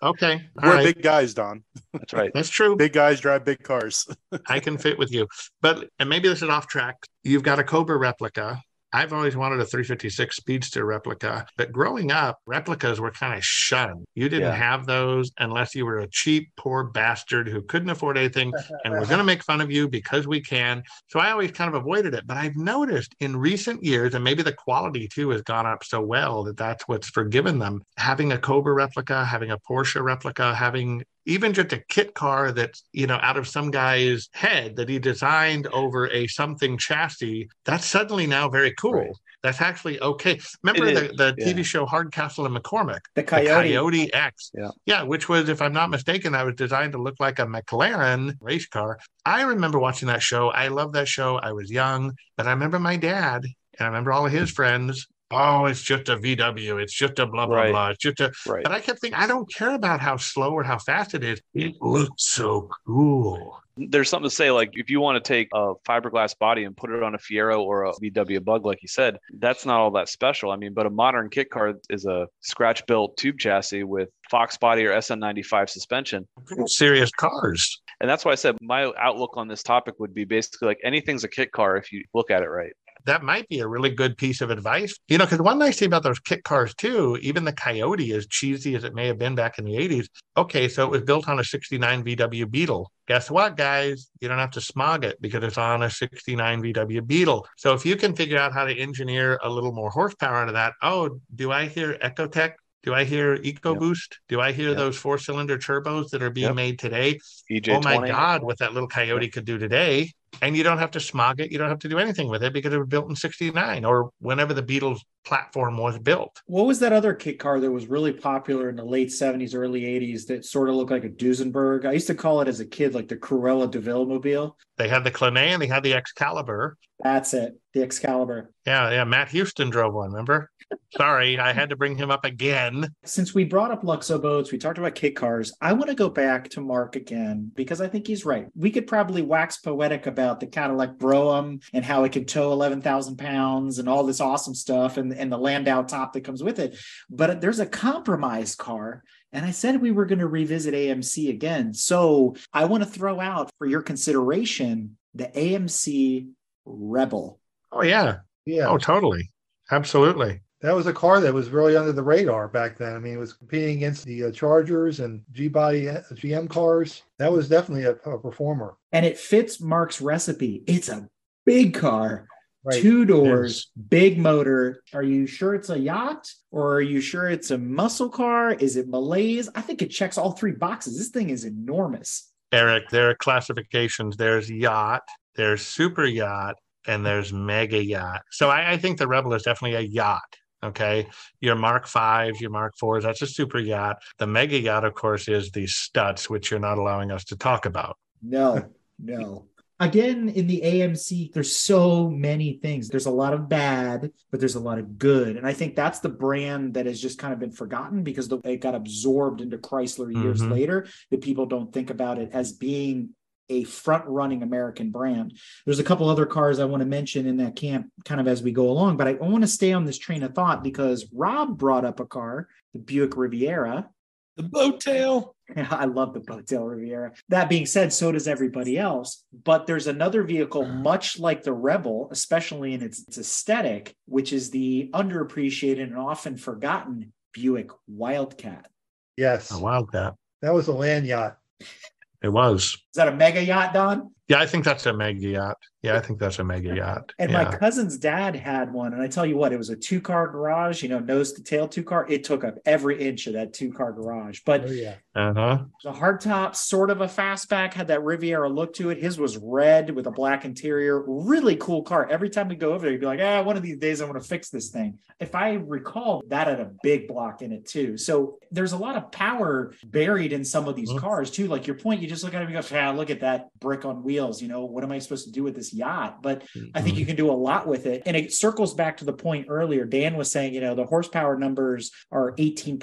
Okay. We're big guys, Don. That's right. That's true. Big guys drive big cars. I can fit with you. But, and maybe this is off track, you've got a Cobra replica. I've always wanted a 356 Speedster replica, but growing up, replicas were kind of shunned. You didn't have those unless you were a cheap, poor bastard who couldn't afford anything, and we're going to make fun of you because we can. So I always kind of avoided it, but I've noticed in recent years, and maybe the quality too has gone up so well that that's what's forgiven them. Having a Cobra replica, having a Porsche replica, having even just a kit car that's, you know, out of some guy's head that he designed over a something chassis, that's suddenly now very cool. Right. That's actually okay. Remember the TV show Hardcastle and McCormick? The Coyote X. Yeah. Yeah, which was, if I'm not mistaken, that was designed to look like a McLaren race car. I remember watching that show. I loved that show. I was young, but I remember my dad and I remember all of his friends. Oh, it's just a VW. It's just a blah, blah, blah. It's just a... Right. But I kept thinking, I don't care about how slow or how fast it is. It looks so cool. There's something to say, like, if you want to take a fiberglass body and put it on a Fiero or a VW Bug, like you said, that's not all that special. I mean, but a modern kit car is a scratch-built tube chassis with Fox body or SN95 suspension. Serious cars. And that's why I said my outlook on this topic would be basically like anything's a kit car if you look at it right. That might be a really good piece of advice. You know, because one nice thing about those kit cars, too, even the Coyote, as cheesy as it may have been back in the 80s, okay, so it was built on a 69 VW Beetle. Guess what, guys? You don't have to smog it because it's on a 69 VW Beetle. So if you can figure out how to engineer a little more horsepower out of that, oh, do I hear Ecotec? Do I hear EcoBoost? Yep. Do I hear those 4-cylinder turbos that are being made today? EJ20. Oh my God, what that little Coyote could do today. And you don't have to smog it. You don't have to do anything with it because it was built in 69 or whenever the Beetle's platform was built. What was that other kit car that was really popular in the late 70s, early 80s that sort of looked like a Duesenberg? I used to call it as a kid like the Cruella DeVille mobile. They had the Clonet and they had the Excalibur. That's it. The Excalibur. Yeah. Matt Houston drove one, remember? Sorry, I had to bring him up again. Since we brought up Luxo boats, we talked about kit cars. I want to go back to Mark again because I think he's right. We could probably wax poetic about the Cadillac Brougham and how it could tow 11,000 pounds and all this awesome stuff and the Landau top that comes with it. But there's a compromise car. And I said we were going to revisit AMC again. So I want to throw out for your consideration the AMC Rebel. Oh, yeah. Yeah. Oh, totally. Absolutely. That was a car that was really under the radar back then. I mean, it was competing against the Chargers and G-body GM cars. That was definitely a performer. And it fits Mark's recipe. It's a big car, right. Two doors, yes. Big motor. Are you sure it's a yacht or are you sure it's a muscle car? Is it malaise? I think it checks all three boxes. This thing is enormous. Eric, there are classifications. There's yacht, there's super yacht, and there's mega yacht. So I think the Rebel is definitely a yacht. Okay, your Mark 5s, your Mark 4s, that's a super yacht. The mega yacht, of course, is the Stutz, which you're not allowing us to talk about. No. Again, in the AMC, there's so many things. There's a lot of bad, but there's a lot of good. And I think that's the brand that has just kind of been forgotten because it got absorbed into Chrysler years later, that people don't think about it as being a front-running American brand. There's a couple other cars I want to mention in that camp kind of as we go along, but I want to stay on this train of thought because Rob brought up a car, the Buick Riviera. The boat tail. I love the boat tail Riviera. That being said, so does everybody else. But there's another vehicle much like the Rebel, especially in its aesthetic, which is the underappreciated and often forgotten Buick Wildcat. Yes. A Wildcat. That was a land yacht. It was. Is that a mega yacht, Don? Yeah, I think that's a mega yacht. And my cousin's dad had one. And I tell you what, it was a two-car garage, nose to tail two-car. It took up every inch of that two-car garage. But the hardtop, sort of a fastback, had that Riviera look to it. His was red with a black interior. Really cool car. Every time we go over there, you'd be like, one of these days I want to fix this thing. If I recall, that had a big block in it too. So there's a lot of power buried in some of these cars too. Like your point, you just look at it and you go, look at that brick on wheels. What am I supposed to do with this yacht? But I think you can do a lot with it. And it circles back to the point earlier. Dan was saying, the horsepower numbers are 18%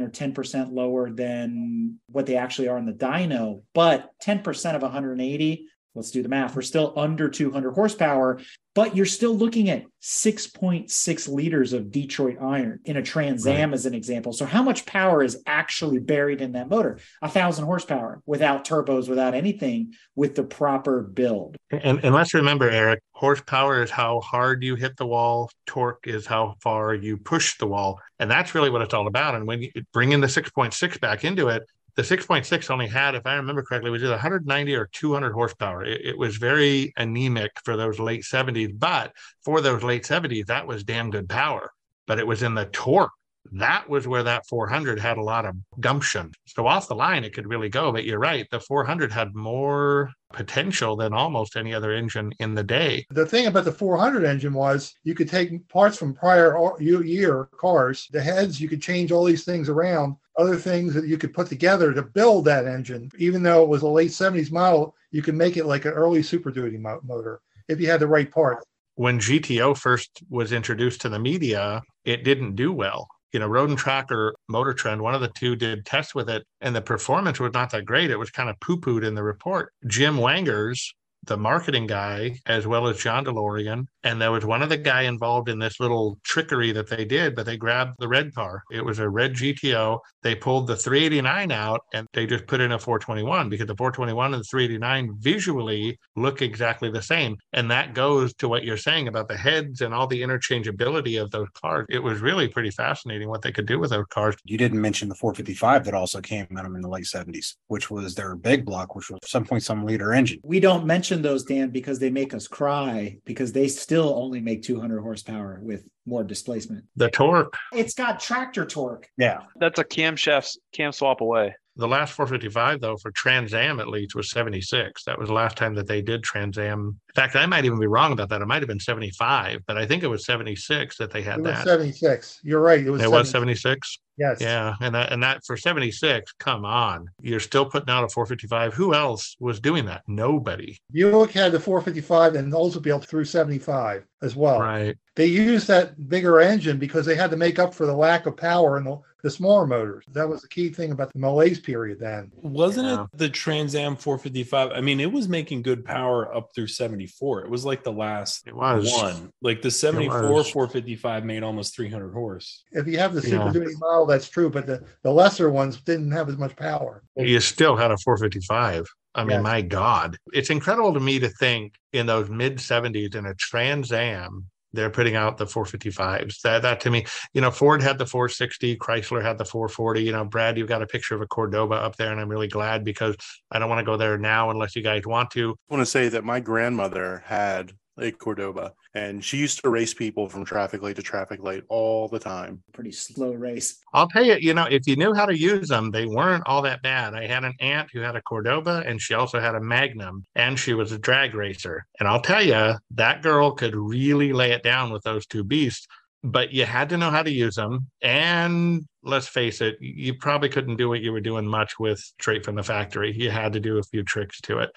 or 10% lower than what they actually are in the dyno, but 10% of 180, let's do the math. We're still under 200 horsepower, but you're still looking at 6.6 liters of Detroit iron in a Trans Am as an example. So how much power is actually buried in that motor? 1,000 horsepower without turbos, without anything, with the proper build. And let's remember, Eric, horsepower is how hard you hit the wall. Torque is how far you push the wall. And that's really what it's all about. And when you bring in the 6.6 back into it, the 6.6 only had, if I remember correctly, it was either 190 or 200 horsepower. It was very anemic for those late 70s, but for those late 70s, that was damn good power. But it was in the torque. That was where that 400 had a lot of gumption. So off the line, it could really go. But you're right, the 400 had more potential than almost any other engine in the day. The thing about the 400 engine was you could take parts from prior year cars, the heads, you could change all these things around, other things that you could put together to build that engine. Even though it was a late 70s model, you could make it like an early Super Duty motor if you had the right part. When GTO first was introduced to the media, it didn't do well. Road and Track or Motor Trend, one of the two did tests with it, and the performance was not that great. It was kind of poo-pooed in the report. Jim Wangers, the marketing guy, as well as John DeLorean, and there was one other guy involved in this little trickery that they did, but they grabbed the red car. It was a red GTO. They pulled the 389 out, and they just put in a 421 because the 421 and the 389 visually look exactly the same. And that goes to what you're saying about the heads and all the interchangeability of those cars. It was really pretty fascinating what they could do with those cars. You didn't mention the 455 that also came at them in the late 70s, which was their big block, which was 7.7 liter engine. We don't mention those, Dan, because they make us cry, because they still only make 200 horsepower with more displacement. The torque. It's got tractor torque. Yeah. That's a cam swap away. The last 455, though, for Trans Am, at least, was 76. That was the last time that they did Trans Am. In fact, I might even be wrong about that. It might have been 75, but I think it was 76 that they had that. It was 76. You're right. It was 76? Yes. Yeah. And that for 76, come on. You're still putting out a 455. Who else was doing that? Nobody. Buick had the 455 and also built through 75 as well. Right. They used that bigger engine because they had to make up for the lack of power in the smaller motors. That was the key thing about the malaise period then. Wasn't it the Trans Am 455? I mean, it was making good power up through 74. It was like the last one. Like the 74 455 made almost 300 horse. If you have the Super Duty model, that's true, but the lesser ones didn't have as much power. You still had a 455. I mean, my God. It's incredible to me to think in those mid-70s in a Trans Am They're putting out the 455s. That to me, you know, Ford had the 460, Chrysler had the 440. You know, Brad, you've got a picture of a Cordoba up there, and I'm really glad because I don't want to go there now unless you guys want to. I want to say that my grandmother had a Cordoba, and she used to race people from traffic light to traffic light all the time. Pretty slow race. I'll tell you, you know, if you knew how to use them, they weren't all that bad. I had an aunt who had a Cordoba, and she also had a Magnum, and she was a drag racer. And I'll tell you, that girl could really lay it down with those two beasts, but you had to know how to use them. And let's face it, you probably couldn't do what you were doing much with straight from the factory. You had to do a few tricks to it,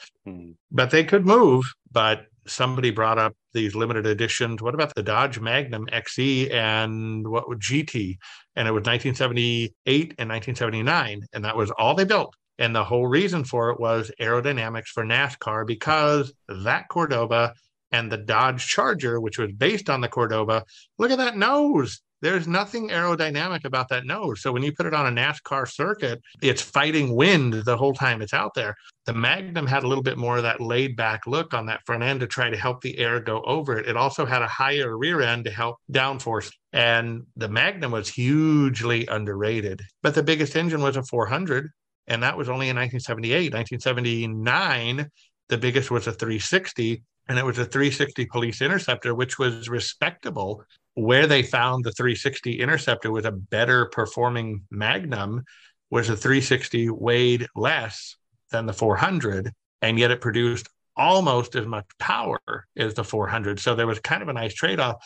but they could move. But somebody brought up these limited editions. What about the Dodge Magnum XE and what would GT? And it was 1978 and 1979. And that was all they built. And the whole reason for it was aerodynamics for NASCAR, because that Cordoba and the Dodge Charger, which was based on the Cordoba, look at that nose. There's nothing aerodynamic about that nose. So when you put it on a NASCAR circuit, it's fighting wind the whole time it's out there. The Magnum had a little bit more of that laid back look on that front end to try to help the air go over it. It also had a higher rear end to help downforce. And the Magnum was hugely underrated. But the biggest engine was a 400. And that was only in 1978, 1979. The biggest was a 360. And it was a 360 Police Interceptor, which was respectable. Where they found the 360 Interceptor was a better performing Magnum, was the 360 weighed less than the 400, and yet it produced almost as much power as the 400. So there was kind of a nice trade-off,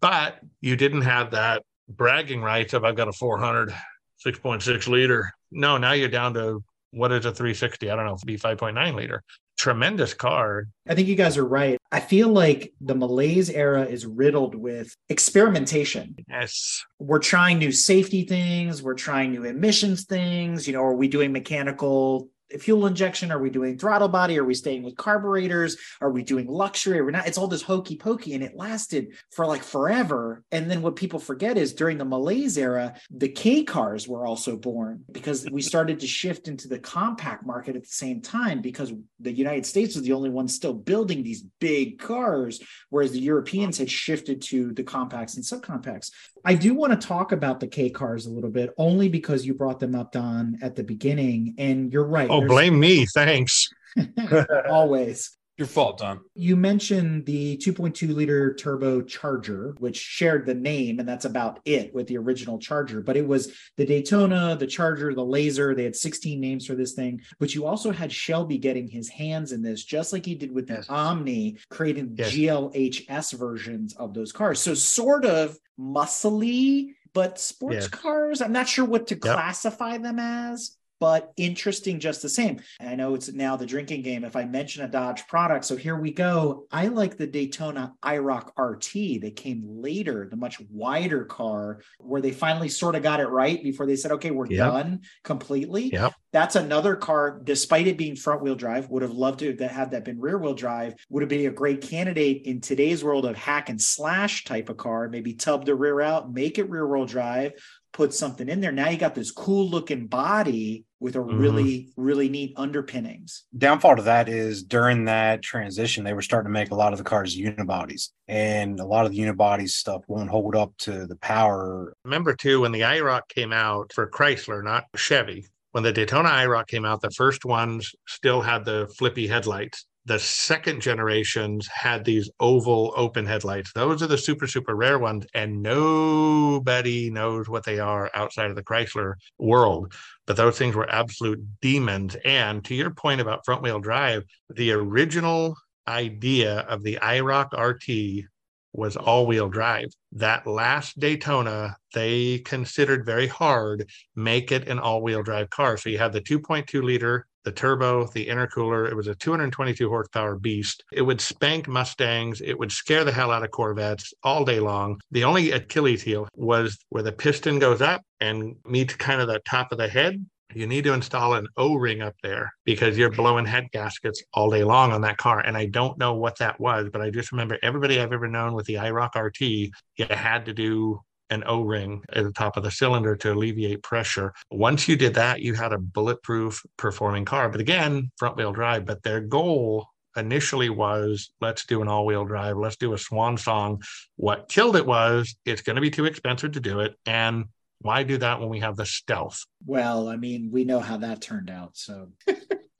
but you didn't have that bragging rights of I've got a 400, 6.6 liter. No, now you're down to what is a 360? I don't know, be 5.9 liter. Tremendous car. I think you guys are right. I feel like the Malaise era is riddled with experimentation. Yes. We're trying new safety things. We're trying new emissions things. You know, are we doing mechanical fuel injection? Are we doing throttle body? Are we staying with carburetors? Are we doing luxury? We're not. It's all this hokey pokey, and it lasted for like forever. And then what people forget is during the Malaise era, the K cars were also born, because we started to shift into the compact market at the same time, because the United States was the only one still building these big cars, whereas the Europeans had shifted to the compacts and subcompacts. I do want to talk about the K cars a little bit, only because you brought them up, Don, at the beginning, and you're right. Oh, blame me. Thanks. Always. Your fault, Don. You mentioned the 2.2 liter turbocharger, which shared the name, and that's about it with the original Charger. But it was the Daytona, the Charger, the Laser. They had 16 names for this thing. But you also had Shelby getting his hands in this, just like he did with the Omni, creating GLHS versions of those cars. So sort of muscly, but sports cars. I'm not sure what to classify them as, but interesting just the same. And I know it's now the drinking game if I mention a Dodge product. So here we go. I like the Daytona IROC RT. They came later, the much wider car where they finally sort of got it right before they said, okay, we're done completely. That's another car, despite it being front wheel drive, would have loved to have that been rear wheel drive, would have been a great candidate in today's world of hack and slash type of car, maybe tub the rear out, make it rear wheel drive, put something in there. Now you got this cool looking body with a really, really neat underpinnings. Downfall to that is during that transition, they were starting to make a lot of the cars unibodies, and a lot of the unibody stuff won't hold up to the power. Remember too, when the IROC came out for Chrysler, not Chevy, when the Daytona IROC came out, the first ones still had the flippy headlights. The second generations had these oval open headlights. Those are the super, super rare ones, and nobody knows what they are outside of the Chrysler world. But those things were absolute demons. And to your point about front-wheel drive, the original idea of the IROC RT was all-wheel drive. That last Daytona, they considered very hard, make it an all-wheel drive car. So you had the 2.2 liter, the turbo, the intercooler. It was a 222 horsepower beast. It would spank Mustangs. It would scare the hell out of Corvettes all day long. The only Achilles heel was where the piston goes up and meets kind of the top of the head. You need to install an O-ring up there because you're blowing head gaskets all day long on that car. And I don't know what that was, but I just remember everybody I've ever known with the IROC RT, you had to do an O-ring at the top of the cylinder to alleviate pressure. Once you did that, you had a bulletproof performing car. But again, front-wheel drive. But their goal initially was, let's do an all-wheel drive, let's do a swan song. What killed it was, it's going to be too expensive to do it. And why do that when we have the Stealth? Well, I mean, we know how that turned out, so.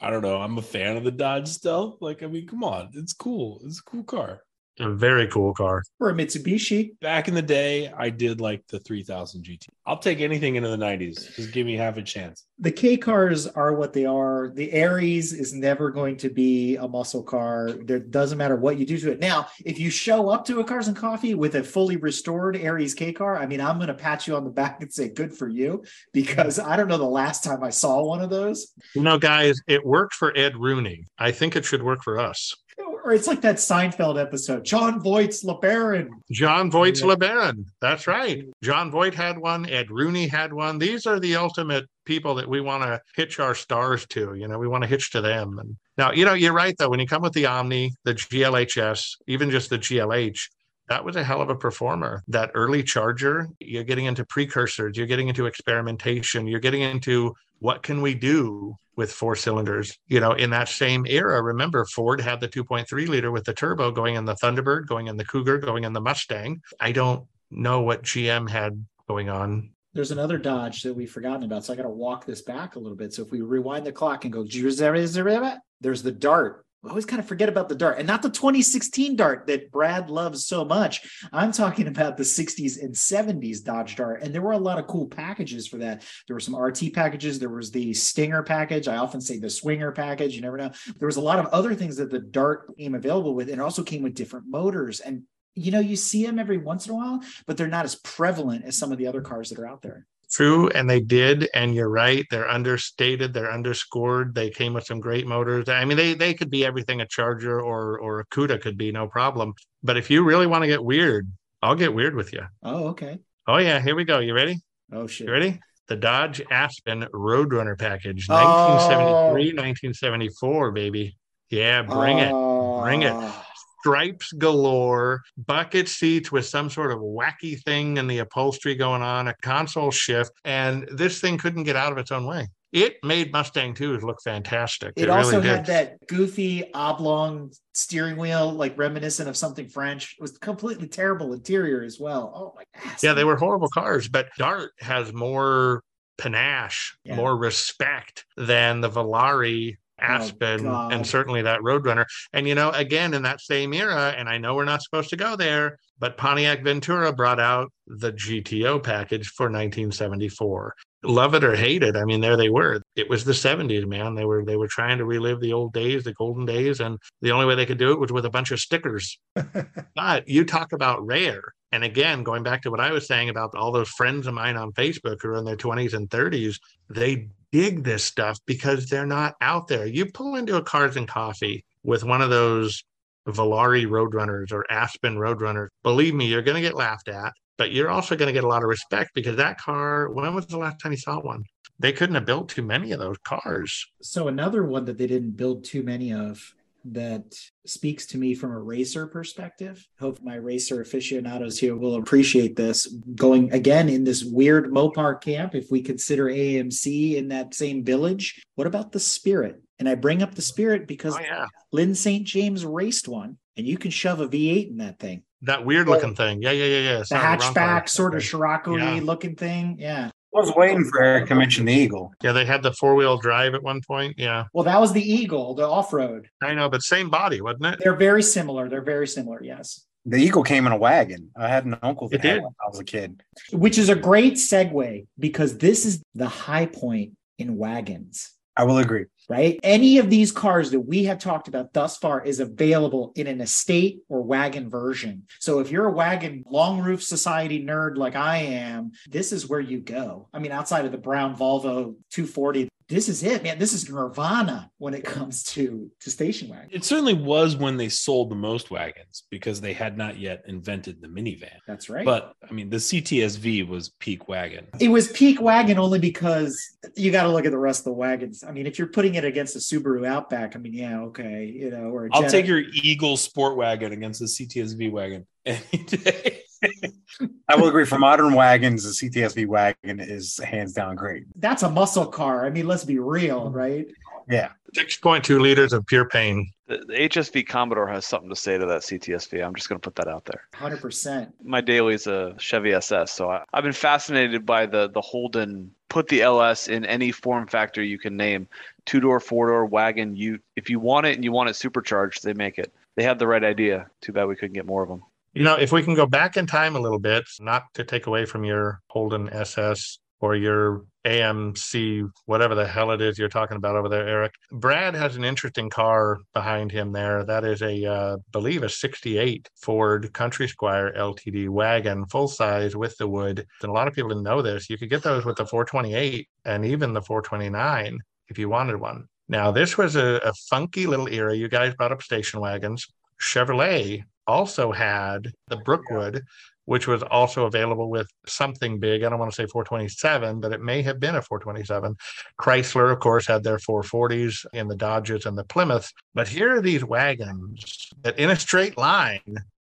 I don't know. I'm a fan of the Dodge Stealth. Like, I mean, come on. It's cool. It's a cool car. A very cool car. Or a Mitsubishi. Back in the day, I did like the 3000 GT. I'll take anything into the 90s. Just give me half a chance. The K cars are what they are. The Aries is never going to be a muscle car. It doesn't matter what you do to it. Now, if you show up to a Cars and Coffee with a fully restored Aries K car, I mean, I'm going to pat you on the back and say good for you, because I don't know the last time I saw one of those. You know, guys, it worked for Ed Rooney. I think it should work for us. Or it's like that Seinfeld episode, John Voight's LeBaron. John Voight's LeBaron. That's right. John Voight had one. Ed Rooney had one. These are the ultimate people that we want to hitch our stars to. You know, we want to hitch to them. And now, you know, you're right, though. When you come with the Omni, the GLHS, even just the GLH, that was a hell of a performer. That early Charger, you're getting into precursors, you're getting into experimentation, you're getting into what can we do with four cylinders? You know, in that same era, remember, Ford had the 2.3 liter with the turbo going in the Thunderbird, going in the Cougar, going in the Mustang. I don't know what GM had going on. There's another Dodge that we've forgotten about, so I got to walk this back a little bit. So if we rewind the clock and go, there's the Dart. I always kind of forget about the Dart, and not the 2016 Dart that Brad loves so much. I'm talking about the 60s and 70s Dodge Dart, and there were a lot of cool packages for that. There were some RT packages. There was the Stinger package. I often say the Swinger package. You never know. There was a lot of other things that the Dart came available with, and it also came with different motors. And, you know, you see them every once in a while, but they're not as prevalent as some of the other cars that are out there. True, and they did, and you're right, they're understated, they're underscored. They came with some great motors. I mean, they could be everything a Charger or a Cuda could be, no problem. But if you really want to get weird, I'll get weird with you. Oh, okay. Oh, yeah, here we go. You ready? Oh, shit. You ready? The Dodge Aspen Roadrunner package, 1973, 1974, baby. Yeah, bring it. Stripes galore, bucket seats with some sort of wacky thing in the upholstery going on, a console shift, and this thing couldn't get out of its own way. It made Mustang 2s look fantastic. It also really had that goofy oblong steering wheel, like reminiscent of something French. It was completely terrible interior as well. Oh my gosh. Yeah, they were horrible cars, but Dart has more panache, more respect than the Volare, Aspen, and certainly that Roadrunner. And, you know, again, in that same era, and I know we're not supposed to go there, but Pontiac Ventura brought out the GTO package for 1974. Love it or hate it, I mean, there they were. It was the 70s, man. They were trying to relive the old days, the golden days, and the only way they could do it was with a bunch of stickers. But you talk about rare. And again, going back to what I was saying about all those friends of mine on Facebook who are in their 20s and 30s, they dig this stuff because they're not out there. You pull into a Cars and Coffee with one of those Volare Roadrunners or Aspen Roadrunners, believe me, you're going to get laughed at, but you're also going to get a lot of respect because that car, when was the last time you saw one? They couldn't have built too many of those cars. So another one that they didn't build too many of that speaks to me from a racer perspective. Hope my racer aficionados here will appreciate this. Going again in this weird Mopar camp, if we consider AMC in that same village, what about the Spirit? And I bring up the Spirit because Lynn St. James raced one, and you can shove a V8 in that thing. That weird looking thing. Yeah. The hatchback, sort of Scirocco-y looking thing. Yeah. I was waiting for Eric to mention the Eagle. Yeah, they had the four-wheel drive at one point, yeah. Well, that was the Eagle, the off-road. I know, but same body, wasn't it? They're very similar, yes. The Eagle came in a wagon. I had an uncle that had one when I was a kid. Which is a great segue, because this is the high point in wagons. I will agree. Right? Any of these cars that we have talked about thus far is available in an estate or wagon version. So if you're a wagon long roof society nerd like I am, this is where you go. I mean, outside of the brown Volvo 240, this is it, man. This is Nirvana when it comes to station wagon. It certainly was when they sold the most wagons because they had not yet invented the minivan. That's right. But I mean, the CTSV was peak wagon. It was peak wagon only because you got to look at the rest of the wagons. I mean, if you're putting it against a Subaru Outback, I mean, yeah, okay. You know, or I'll take your Eagle Sport wagon against the CTSV wagon any day. I will agree. For modern wagons, the CTSV wagon is hands down great. That's a muscle car. I mean, let's be real, right? Yeah. 6.2 liters of pure pain. The HSV Commodore has something to say to that CTSV. I'm just going to put that out there. 100%. My daily's a Chevy SS, so I've been fascinated by the Holden. Put the LS in any form factor you can name. Two-door, four-door, wagon, ute. If you want it and you want it supercharged, they make it. They have the right idea. Too bad we couldn't get more of them. You know, if we can go back in time a little bit, not to take away from your Holden SS or your AMC, whatever the hell it is you're talking about over there, Eric. Brad has an interesting car behind him there. That is I believe a 68 Ford Country Squire LTD wagon, full size with the wood. And a lot of people didn't know this. You could get those with the 428 and even the 429 if you wanted one. Now, this was a funky little era. You guys brought up station wagons. Chevrolet also had the Brookwood, which was also available with something big. I don't want to say 427, but it may have been a 427. Chrysler, of course, had their 440s in the Dodges and the Plymouths. But here are these wagons that in a straight line,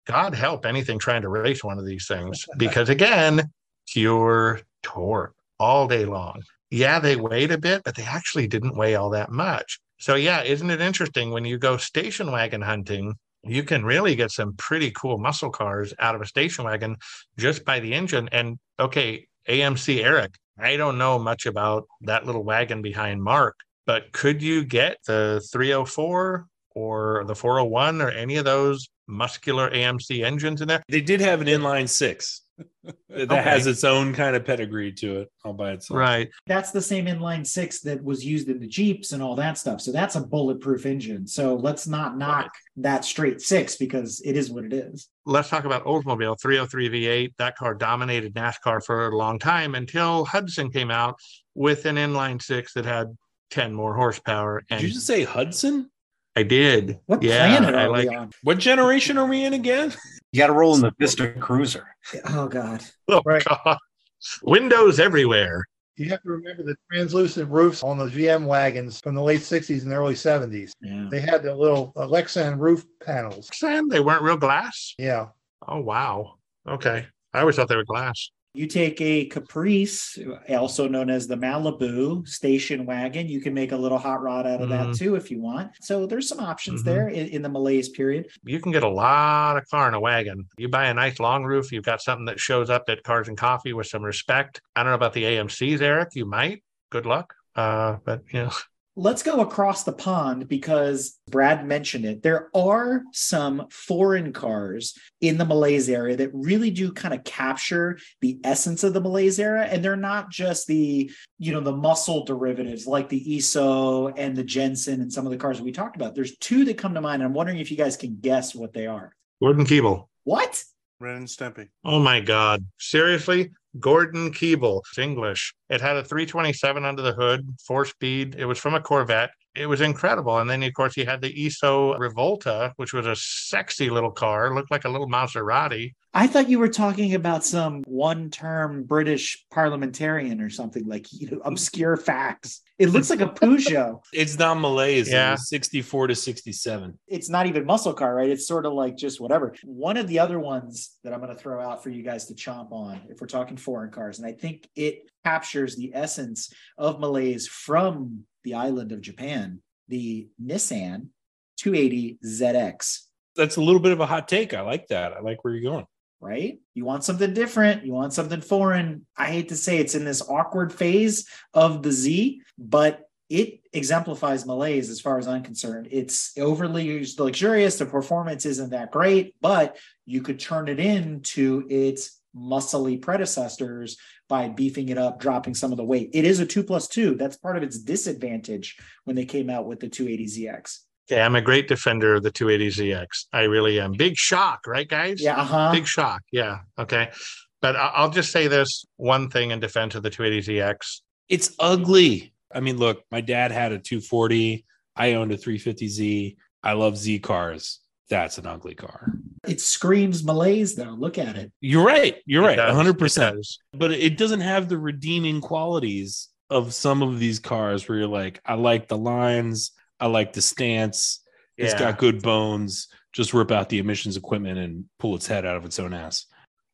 God help anything trying to race one of these things. Because again, pure torque all day long. Yeah, they weighed a bit, but they actually didn't weigh all that much. So yeah, isn't it interesting when you go station wagon hunting, you can really get some pretty cool muscle cars out of a station wagon just by the engine. And okay, AMC Eric, I don't know much about that little wagon behind Mark, but could you get the 304 or the 401 or any of those muscular AMC engines in there? They did have an inline six. That has its own kind of pedigree to it all by itself. Right. That's the same inline six that was used in the Jeeps and all that stuff. So that's a bulletproof engine. So let's not knock that straight six because it is what it is. Let's talk about Oldsmobile 303 V8. That car dominated NASCAR for a long time until Hudson came out with an inline six that had 10 more horsepower. And did you just say Hudson? I did. What planet are we on? What generation are we in again? You got to roll in the Vista Cruiser. Oh, God. Oh, right. God. Windows everywhere. You have to remember the translucent roofs on those GM wagons from the late 60s and early 70s. Yeah. They had the little Lexan roof panels. Lexan? They weren't real glass? Yeah. Oh, wow. Okay. I always thought they were glass. You take a Caprice, also known as the Malibu station wagon. You can make a little hot rod out of that too if you want. So there's some options there in the malaise period. You can get a lot of car in a wagon. You buy a nice long roof. You've got something that shows up at Cars and Coffee with some respect. I don't know about the AMCs, Eric. You might. Good luck. But, you know. Let's go across the pond because Brad mentioned it. There are some foreign cars in the malaise era that really do kind of capture the essence of the malaise era. And they're not just the, you know, the muscle derivatives like the Esso and the Jensen and some of the cars we talked about. There's two that come to mind. I'm wondering if you guys can guess what they are. Gordon Keeble. What? Ren and Stimpy. Oh my God. Seriously? Gordon Keeble. It's English. It had a 327 under the hood, 4-speed. It was from a Corvette. It was incredible. And then, of course, he had the Esso Revolta, which was a sexy little car. It looked like a little Maserati. I thought you were talking about some one-term British parliamentarian or something, like, you know, obscure facts. It looks like a Peugeot. It's not malaise. Yeah. 64 to 67. It's not even muscle car, right? It's sort of like just whatever. One of the other ones that I'm going to throw out for you guys to chomp on, if we're talking foreign cars, and I think it captures the essence of malaise from the island of Japan, the Nissan 280 ZX. That's a little bit of a hot take. I like that. I like where you're going. Right? You want something different. You want something foreign. I hate to say it's in this awkward phase of the Z, but it exemplifies malaise as far as I'm concerned. It's overly luxurious. The performance isn't that great, but you could turn it into its muscly predecessors by beefing it up, dropping some of the weight. It is a 2+2. That's part of its disadvantage when they came out with the 280ZX. Okay, I'm a great defender of the 280ZX. I really am. Big shock, right, guys? Yeah, Big shock, yeah. Okay. But I'll just say this one thing in defense of the 280ZX. It's ugly. I mean, look, my dad had a 240. I owned a 350Z. I love Z cars. That's an ugly car. It screams malaise, though. Look at it. You're right. You're right. 100%. But it doesn't have the redeeming qualities of some of these cars where you're like, I like the lines. I like the stance. Yeah. It's got good bones. Just rip out the emissions equipment and pull its head out of its own ass.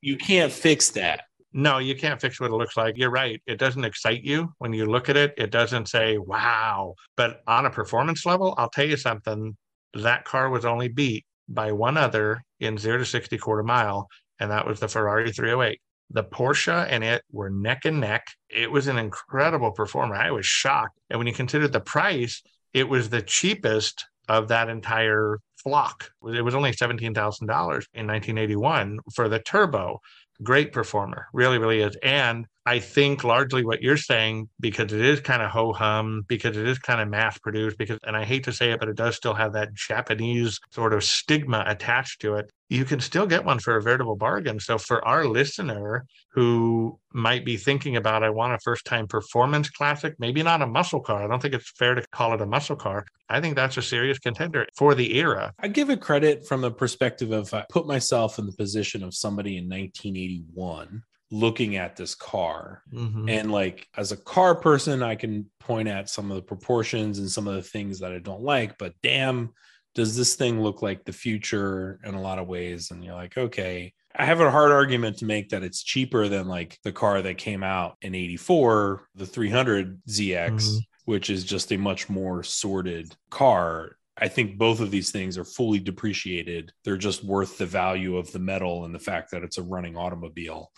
You can't fix that. No, you can't fix what it looks like. You're right. It doesn't excite you when you look at it. It doesn't say, wow. But on a performance level, I'll tell you something. that car was only beat by one other in 0 to 60 quarter mile, and that was the Ferrari 308. The Porsche and it were neck and neck. It was an incredible performer. I was shocked. And when you consider the price, it was the cheapest of that entire flock. It was only $17,000 in 1981 for the turbo. Great performer, really, really is. And I think largely what you're saying, because it is kind of ho-hum, because it is kind of mass-produced, because, and I hate to say it, but it does still have that Japanese sort of stigma attached to it, you can still get one for a veritable bargain. So for our listener who might be thinking about, I want a first-time performance classic, maybe not a muscle car. I don't think it's fair to call it a muscle car. I think that's a serious contender for the era. I give it credit from the perspective of I put myself in the position of somebody in 1981 looking at this car. Mm-hmm. And like, as a car person, I can point at some of the proportions and some of the things that I don't like, but damn, does this thing look like the future in a lot of ways? And you're like, okay, I have a hard argument to make that it's cheaper than like the car that came out in 84, the 300 ZX, mm-hmm. which is just a much more sorted car. I think both of these things are fully depreciated. They're just worth the value of the metal and the fact that it's a running automobile.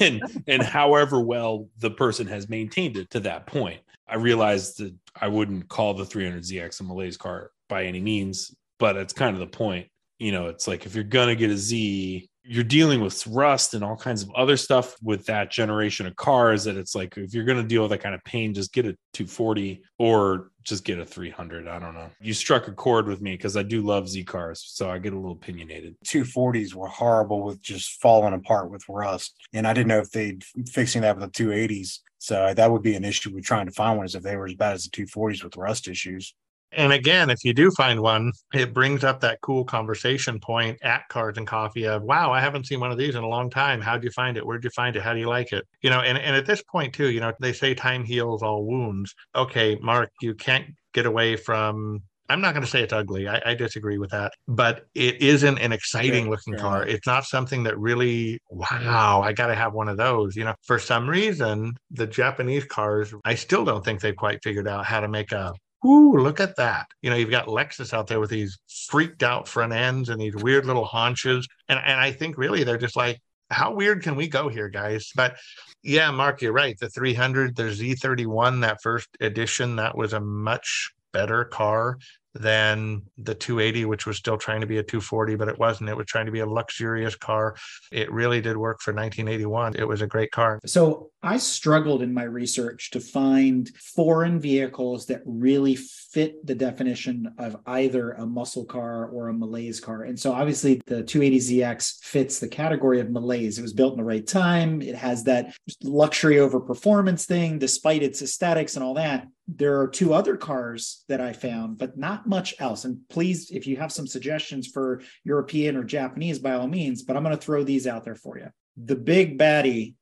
and however well the person has maintained it to that point. I realized that I wouldn't call the 300ZX a malaise car by any means, but it's kind of the point. You know, it's like if you're going to get a Z, you're dealing with rust and all kinds of other stuff with that generation of cars, that it's like, if you're going to deal with that kind of pain, just get a 240 or just get a 300. I don't know. You struck a chord with me because I do love Z cars, so I get a little opinionated. 240s were horrible with just falling apart with rust. And I didn't know if they'd fixing that with the 280s. So that would be an issue with trying to find one, is if they were as bad as the 240s with rust issues. And again, if you do find one, it brings up that cool conversation point at Cars and Coffee of, wow, I haven't seen one of these in a long time. How'd you find it? Where'd you find it? How do you like it? You know, and at this point too, you know, they say time heals all wounds. Okay, Mark, you can't get away from, I'm not going to say it's ugly. I disagree with that, but it isn't an exciting looking car. It's not something that really, wow, I got to have one of those. You know, for some reason, the Japanese cars, I still don't think they've quite figured out how to make a, ooh, look at that. You know, you've got Lexus out there with these freaked out front ends and these weird little haunches. And I think really they're just like, how weird can we go here, guys? But yeah, Mark, you're right. The 300, the Z31, that first edition, that was a much better car than the 280, which was still trying to be a 240, but it wasn't. It was trying to be a luxurious car. It really did work for 1981. It was a great car. So I struggled in my research to find foreign vehicles that really fit the definition of either a muscle car or a malaise car. And so obviously the 280ZX fits the category of malaise. It was built in the right time. It has that luxury over performance thing, despite its aesthetics and all that. There are two other cars that I found, but not much else. And please, if you have some suggestions for European or Japanese, by all means, but I'm going to throw these out there for you. The big baddie,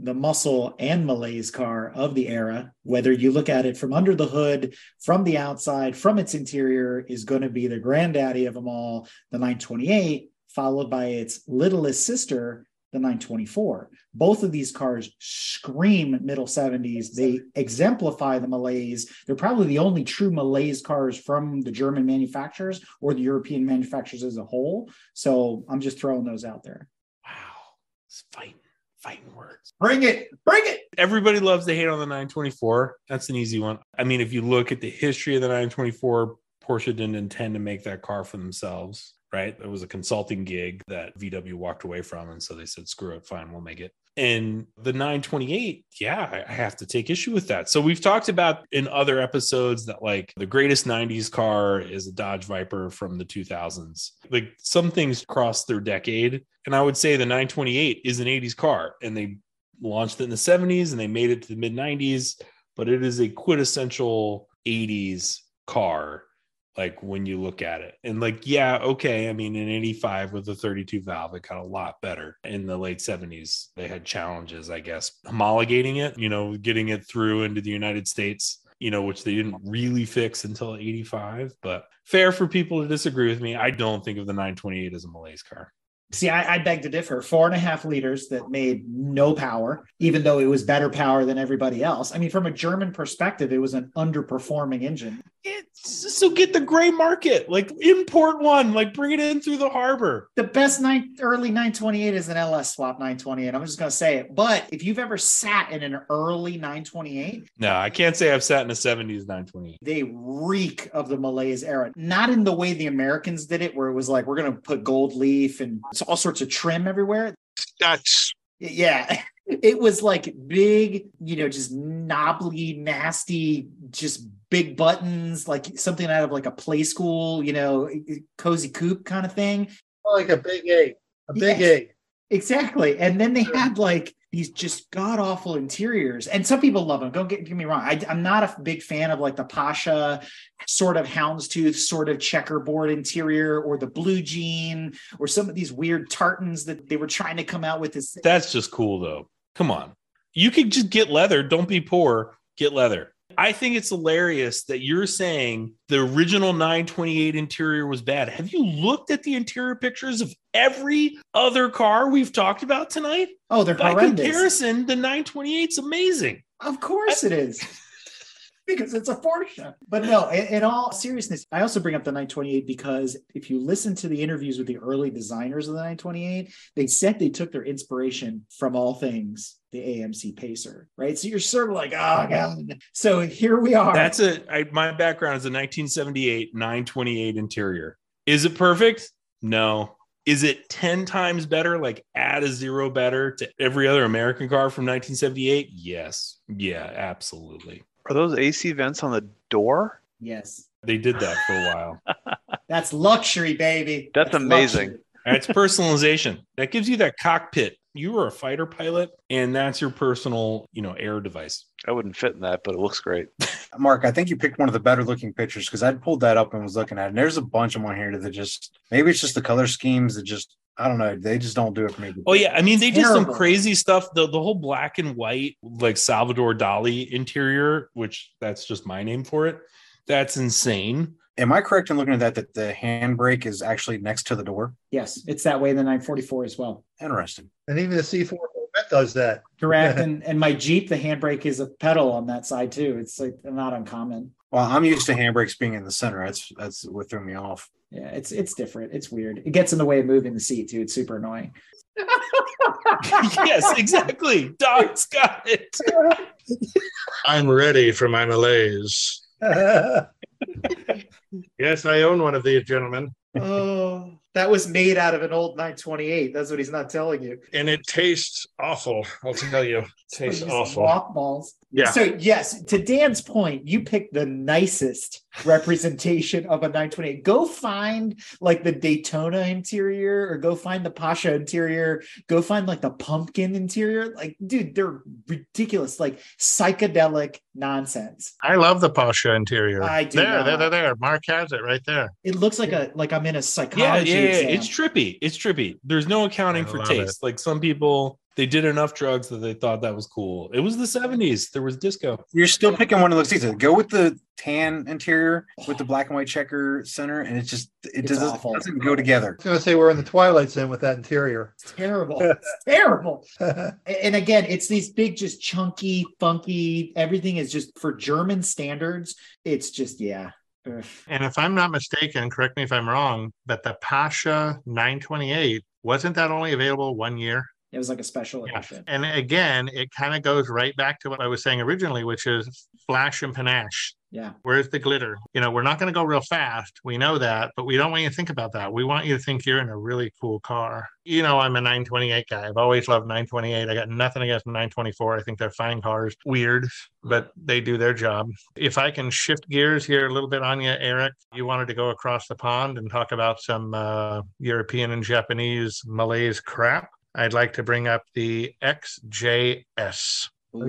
the muscle and malaise car of the era, whether you look at it from under the hood, from the outside, from its interior, is going to be the granddaddy of them all, the 928, followed by its littlest sister, the 924. Both of these cars scream middle 70s. They exemplify the malaise. They're probably the only true malaise cars from the German manufacturers or the European manufacturers as a whole. So I'm just throwing those out there. Wow. It's fighting words. Bring it. Bring it. Everybody loves to hate on the 924. That's an easy one. I mean, if you look at the history of the 924, Porsche didn't intend to make that car for themselves. Right? It was a consulting gig that VW walked away from. And so they said, screw it, fine, we'll make it. And the 928, yeah, I have to take issue with that. So we've talked about in other episodes that like the greatest 90s car is a Dodge Viper from the 2000s. Like some things cross their decade. And I would say the 928 is an 80s car, and they launched it in the 70s and they made it to the mid 90s, but it is a quintessential 80s car. Like when you look at it and like, yeah, okay. I mean, in 85 with the 32 valve, it got a lot better. In the late 70s, they had challenges, I guess, homologating it, you know, getting it through into the United States, you know, which they didn't really fix until 85, but fair for people to disagree with me. I don't think of the 928 as a malaise car. See, I beg to differ. 4.5 liters that made no power, even though it was better power than everybody else. I mean, from a German perspective, it was an underperforming engine. So get the gray market, like import one, like bring it in through the harbor. The best early 928 is an LS swap 928. I'm just going to say it. But if you've ever sat in an early 928. No, I can't say I've sat in a 70s 928. They reek of the Malaise era. Not in the way the Americans did it, where it was like, we're going to put gold leaf and all sorts of trim everywhere. Dutch. Yeah. It was like big, you know, just knobbly, nasty, just big buttons, like something out of like a play school, you know, cozy coupe kind of thing. Like a big A. A big A. Exactly. And then they had like these just god-awful interiors. And some people love them. Don't get me wrong. I'm not a big fan of like the Pasha sort of houndstooth, sort of checkerboard interior, or the blue jean, or some of these weird tartans that they were trying to come out with. This. That's just cool, though. Come on. You could just get leather. Don't be poor. Get leather. I think it's hilarious that you're saying the original 928 interior was bad. Have you looked at the interior pictures of every other car we've talked about tonight? Oh, they're horrendous. By comparison, the 928's amazing. Of course it is. Because it's a Porsche. But no, in all seriousness, I also bring up the 928 because if you listen to the interviews with the early designers of the 928, they said they took their inspiration from all things the AMC Pacer, right? So you're sort of like, oh God. So here we are. That's it. My background is a 1978 928 interior. Is it perfect? No. Is it 10 times better? Like add a zero better to every other American car from 1978? Yes. Yeah, absolutely. Are those AC vents on the door? Yes. They did that for a while. That's luxury, baby. That's amazing. That's personalization. That gives you that cockpit. You were a fighter pilot, and that's your personal, you know, air device. I wouldn't fit in that, but it looks great. Mark, I think you picked one of the better looking pictures because I pulled that up and was looking at it. And there's a bunch of them on here that just, maybe it's just the color schemes that just, I don't know. They just don't do it for me. Oh, yeah. I mean, they did some crazy stuff. The whole black and white, like Salvador Dali interior, which that's just my name for it. That's insane. Am I correct in looking at that the handbrake is actually next to the door? Yes. It's that way in the 944 as well. Interesting. And even the C4 Corvette does that. Correct. And my Jeep, the handbrake is a pedal on that side, too. It's like not uncommon. Well, I'm used to handbrakes being in the center. That's what threw me off. Yeah, it's different. It's weird. It gets in the way of moving the seat, too. It's super annoying. Yes, exactly. Doc's got it. I'm ready for my Malaise. Yes, I own one of these, gentlemen. Oh, that was made out of an old 928. That's what he's not telling you. And it tastes awful, I'll tell you. It tastes awful. Mothballs. Yeah. So yes, to Dan's point, you picked the nicest representation of a 928. Go find like the Daytona interior, or go find the Pasha interior. Go find like the pumpkin interior. Like, dude, they're ridiculous, like psychedelic nonsense. I love the Pasha interior. I do. There. Mark has it right there. It looks like I'm in a psychology exam. It's trippy. It's trippy. There's no accounting for taste. It. Like some people. They did enough drugs that they thought that was cool. It was the 70s. There was disco. You're still picking one of those seats. Go with the tan interior with the black and white checker center, and it doesn't go together. I was going to say we're in the Twilight Zone with that interior. It's terrible. It's terrible. And again, it's these big, just chunky, funky, everything is just for German standards. It's just, yeah. And if I'm not mistaken, correct me if I'm wrong, but the Pasha 928, wasn't that only available 1 year? It was like a special edition. And again, it kind of goes right back to what I was saying originally, which is flash and panache. Yeah. Where's the glitter? You know, we're not going to go real fast. We know that, but we don't want you to think about that. We want you to think you're in a really cool car. You know, I'm a 928 guy. I've always loved 928. I got nothing against 924. I think they're fine cars. Weird, but they do their job. If I can shift gears here a little bit on you, Eric, you wanted to go across the pond and talk about some European and Japanese Malaise crap. I'd like to bring up the XJS. Ooh,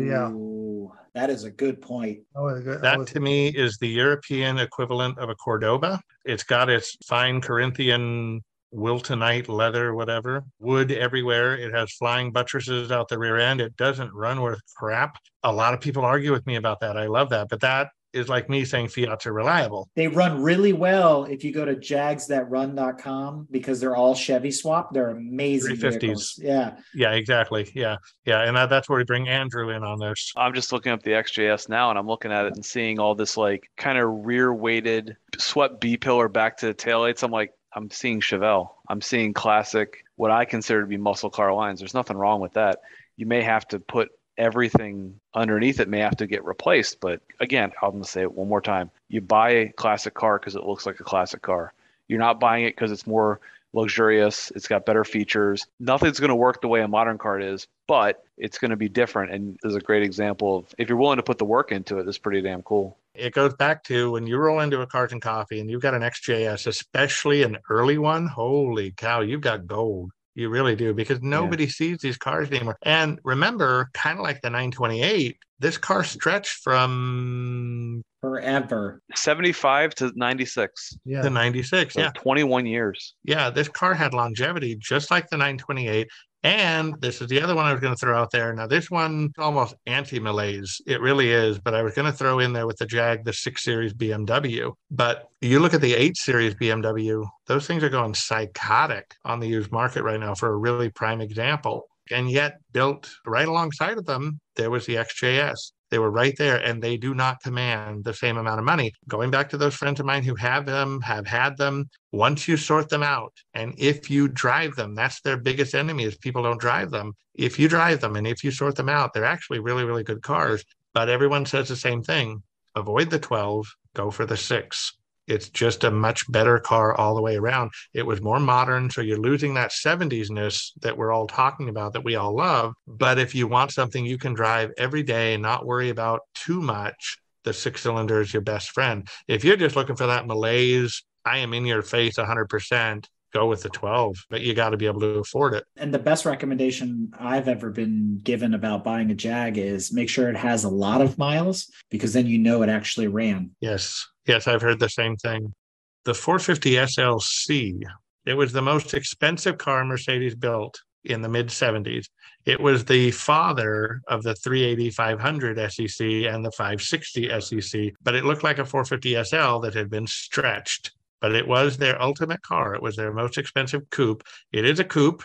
yeah, that is a good point. That to me is the European equivalent of a Cordoba. It's got its fine Corinthian Wiltonite leather, whatever, wood everywhere. It has flying buttresses out the rear end. It doesn't run worth crap. A lot of people argue with me about that. I love that. But that is like me saying Fiats are reliable. They run really well if you go to jagsthatrun.com because they're all Chevy swap. They're amazing 350s. Yeah. Yeah, exactly. Yeah. Yeah. And that's where we bring Andrew in on this. I'm just looking up the XJS now and I'm looking at it and seeing all this like kind of rear weighted swept B pillar back to the taillights. I'm like, I'm seeing Chevelle. I'm seeing classic, what I consider to be muscle car lines. There's nothing wrong with that. You may have to put everything underneath it may have to get replaced. But again, I'm going to say it one more time. You buy a classic car because it looks like a classic car. You're not buying it because it's more luxurious. It's got better features. Nothing's going to work the way a modern car is, but it's going to be different. And this is a great example of if you're willing to put the work into it, it's pretty damn cool. It goes back to when you roll into a Cars and Coffee and you've got an XJS, especially an early one. Holy cow, you've got gold. You really do, because nobody sees these cars anymore. And remember, kind of like the 928, this car stretched from forever. 75 to 96. Yeah. To 96. So yeah. 21 years. Yeah. This car had longevity, just like the 928. And this is the other one I was going to throw out there. Now, this one almost anti-malaise. It really is. But I was going to throw in there with the Jag, the 6 Series BMW. But you look at the 8 Series BMW, those things are going psychotic on the used market right now for a really prime example. And yet built right alongside of them, there was the XJS. They were right there, and they do not command the same amount of money. Going back to those friends of mine who have them, have had them, once you sort them out, and if you drive them, that's their biggest enemy is people don't drive them. If you drive them and if you sort them out, they're actually really, really good cars. But everyone says the same thing. Avoid the 12, go for the 6. It's just a much better car all the way around. It was more modern, so you're losing that 70s-ness that we're all talking about, that we all love. But if you want something you can drive every day and not worry about too much, the 6-cylinder is your best friend. If you're just looking for that malaise, I am in your face 100%, go with the 12, but you got to be able to afford it. And the best recommendation I've ever been given about buying a Jag is make sure it has a lot of miles, because then you know it actually ran. Yes. Yes, I've heard the same thing. The 450 SLC, it was the most expensive car Mercedes built in the mid-70s. It was the father of the 380-500 SEC and the 560 SEC, but it looked like a 450 SL that had been stretched. But it was their ultimate car. It was their most expensive coupe. It is a coupe.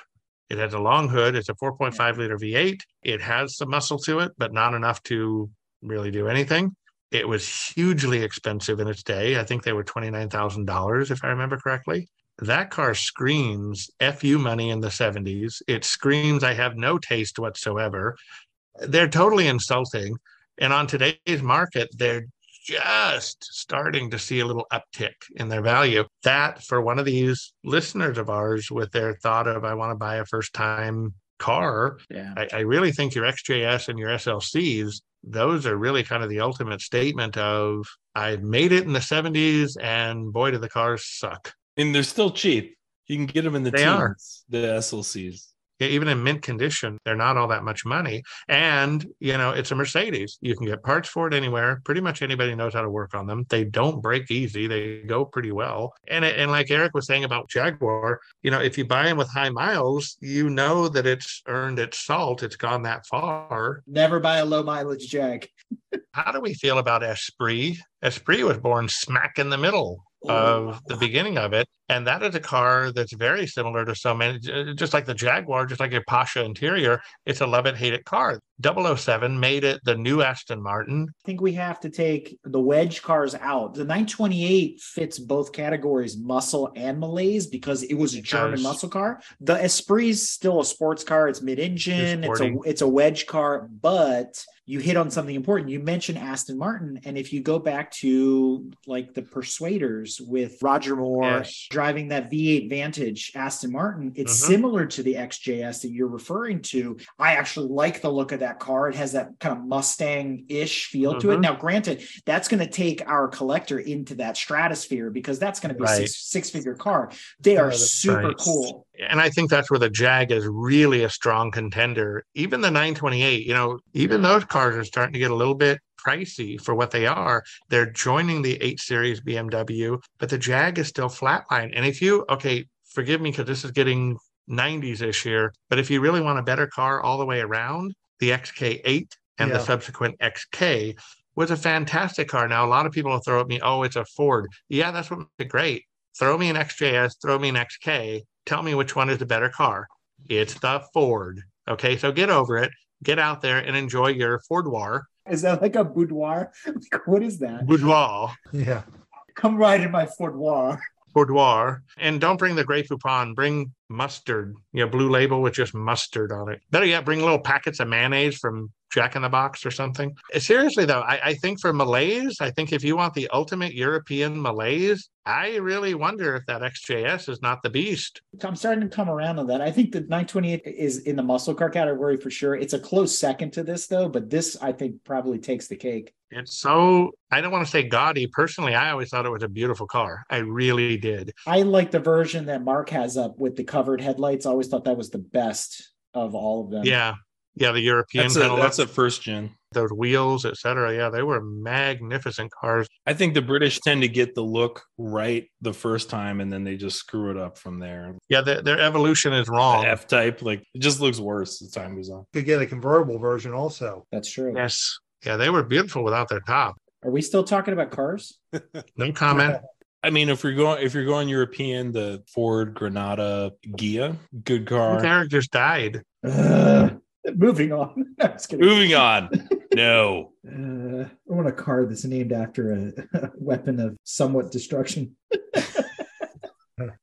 It has a long hood. It's a 4.5-liter V8. It has some muscle to it, but not enough to really do anything. It was hugely expensive in its day. I think they were $29,000, if I remember correctly. That car screams FU money in the 70s. It screams, I have no taste whatsoever. They're totally insulting. And on today's market, they're just starting to see a little uptick in their value. That, for one of these listeners of ours with their thought of, I want to buy a first-time car, I really think your XJS and your SLCs, those are really kind of the ultimate statement of, I made it in the 70s and boy, do the cars suck. And they're still cheap. You can get them in the teens, the SLCs. Yeah, even in mint condition, they're not all that much money. And, you know, it's a Mercedes. You can get parts for it anywhere. Pretty much anybody knows how to work on them. They don't break easy. They go pretty well. And like Eric was saying about Jaguar, you know, if you buy them with high miles, you know that it's earned its salt. It's gone that far. Never buy a low mileage Jag. How do we feel about Esprit? Esprit was born smack in the middle of the beginning of it. And that is a car that's very similar to so many, just like the Jaguar, just like your Pasha interior. It's a love it, hate it car. 007 made it the new Aston Martin. I think we have to take the wedge cars out. The 928 fits both categories, muscle and malaise, because it was a German muscle car. The Esprit's still a sports car. It's mid-engine. It's a wedge car, but you hit on something important. You mentioned Aston Martin. And if you go back to like the Persuaders with Roger Moore driving that V8 Vantage Aston Martin, it's similar to the XJS that you're referring to. I actually like the look of that car. It has that kind of Mustang-ish feel to it. Now, granted, that's going to take our collector into that stratosphere because that's going to be a six-figure car. They are super cool. And I think that's where the Jag is really a strong contender. Even the 928, you know, even those cars are starting to get a little bit pricey for what they are. They're joining the 8 Series BMW, but the Jag is still flatline. And if you, forgive me because this is getting 90s-ish here, but if you really want a better car all the way around, the XK8 and the subsequent XK was a fantastic car. Now, a lot of people will throw at me, oh, it's a Ford. Yeah, that's what makes it great. Throw me an XJS, throw me an XK. Tell me which one is the better car. It's the Ford. Okay, so get over it. Get out there and enjoy your Ford-war. Is that like a boudoir? Like, what is that? Boudoir. Yeah. Come ride in my Ford-war. Boudoir. And don't bring the Grey Poupon. Bring mustard. You know, Blue Label with just mustard on it. Better yet, bring little packets of mayonnaise from Jack in the Box or something. Seriously, though, I think for malaise, I think if you want the ultimate European malaise, I really wonder if that XJS is not the beast. I'm starting to come around on that. I think the 928 is in the muscle car category for sure. It's a close second to this, though, but this, I think, probably takes the cake. It's so, I don't want to say gaudy. Personally, I always thought it was a beautiful car. I really did. I like the version that Mark has up with the covered headlights. I always thought that was the best of all of them. Yeah. Yeah, the European. That's a first gen. Those wheels, et cetera. Yeah, they were magnificent cars. I think the British tend to get the look right the first time, and then they just screw it up from there. Yeah, their evolution is wrong. The F-type, like, it just looks worse as time goes on. Could get a convertible version also. That's true. Yes. Yeah, they were beautiful without their top. Are we still talking about cars? No comment. I mean, if you're going European, the Ford Granada Ghia, good car. The character just died. Moving on. No, moving on. No. I want a car that's named after a weapon of somewhat destruction.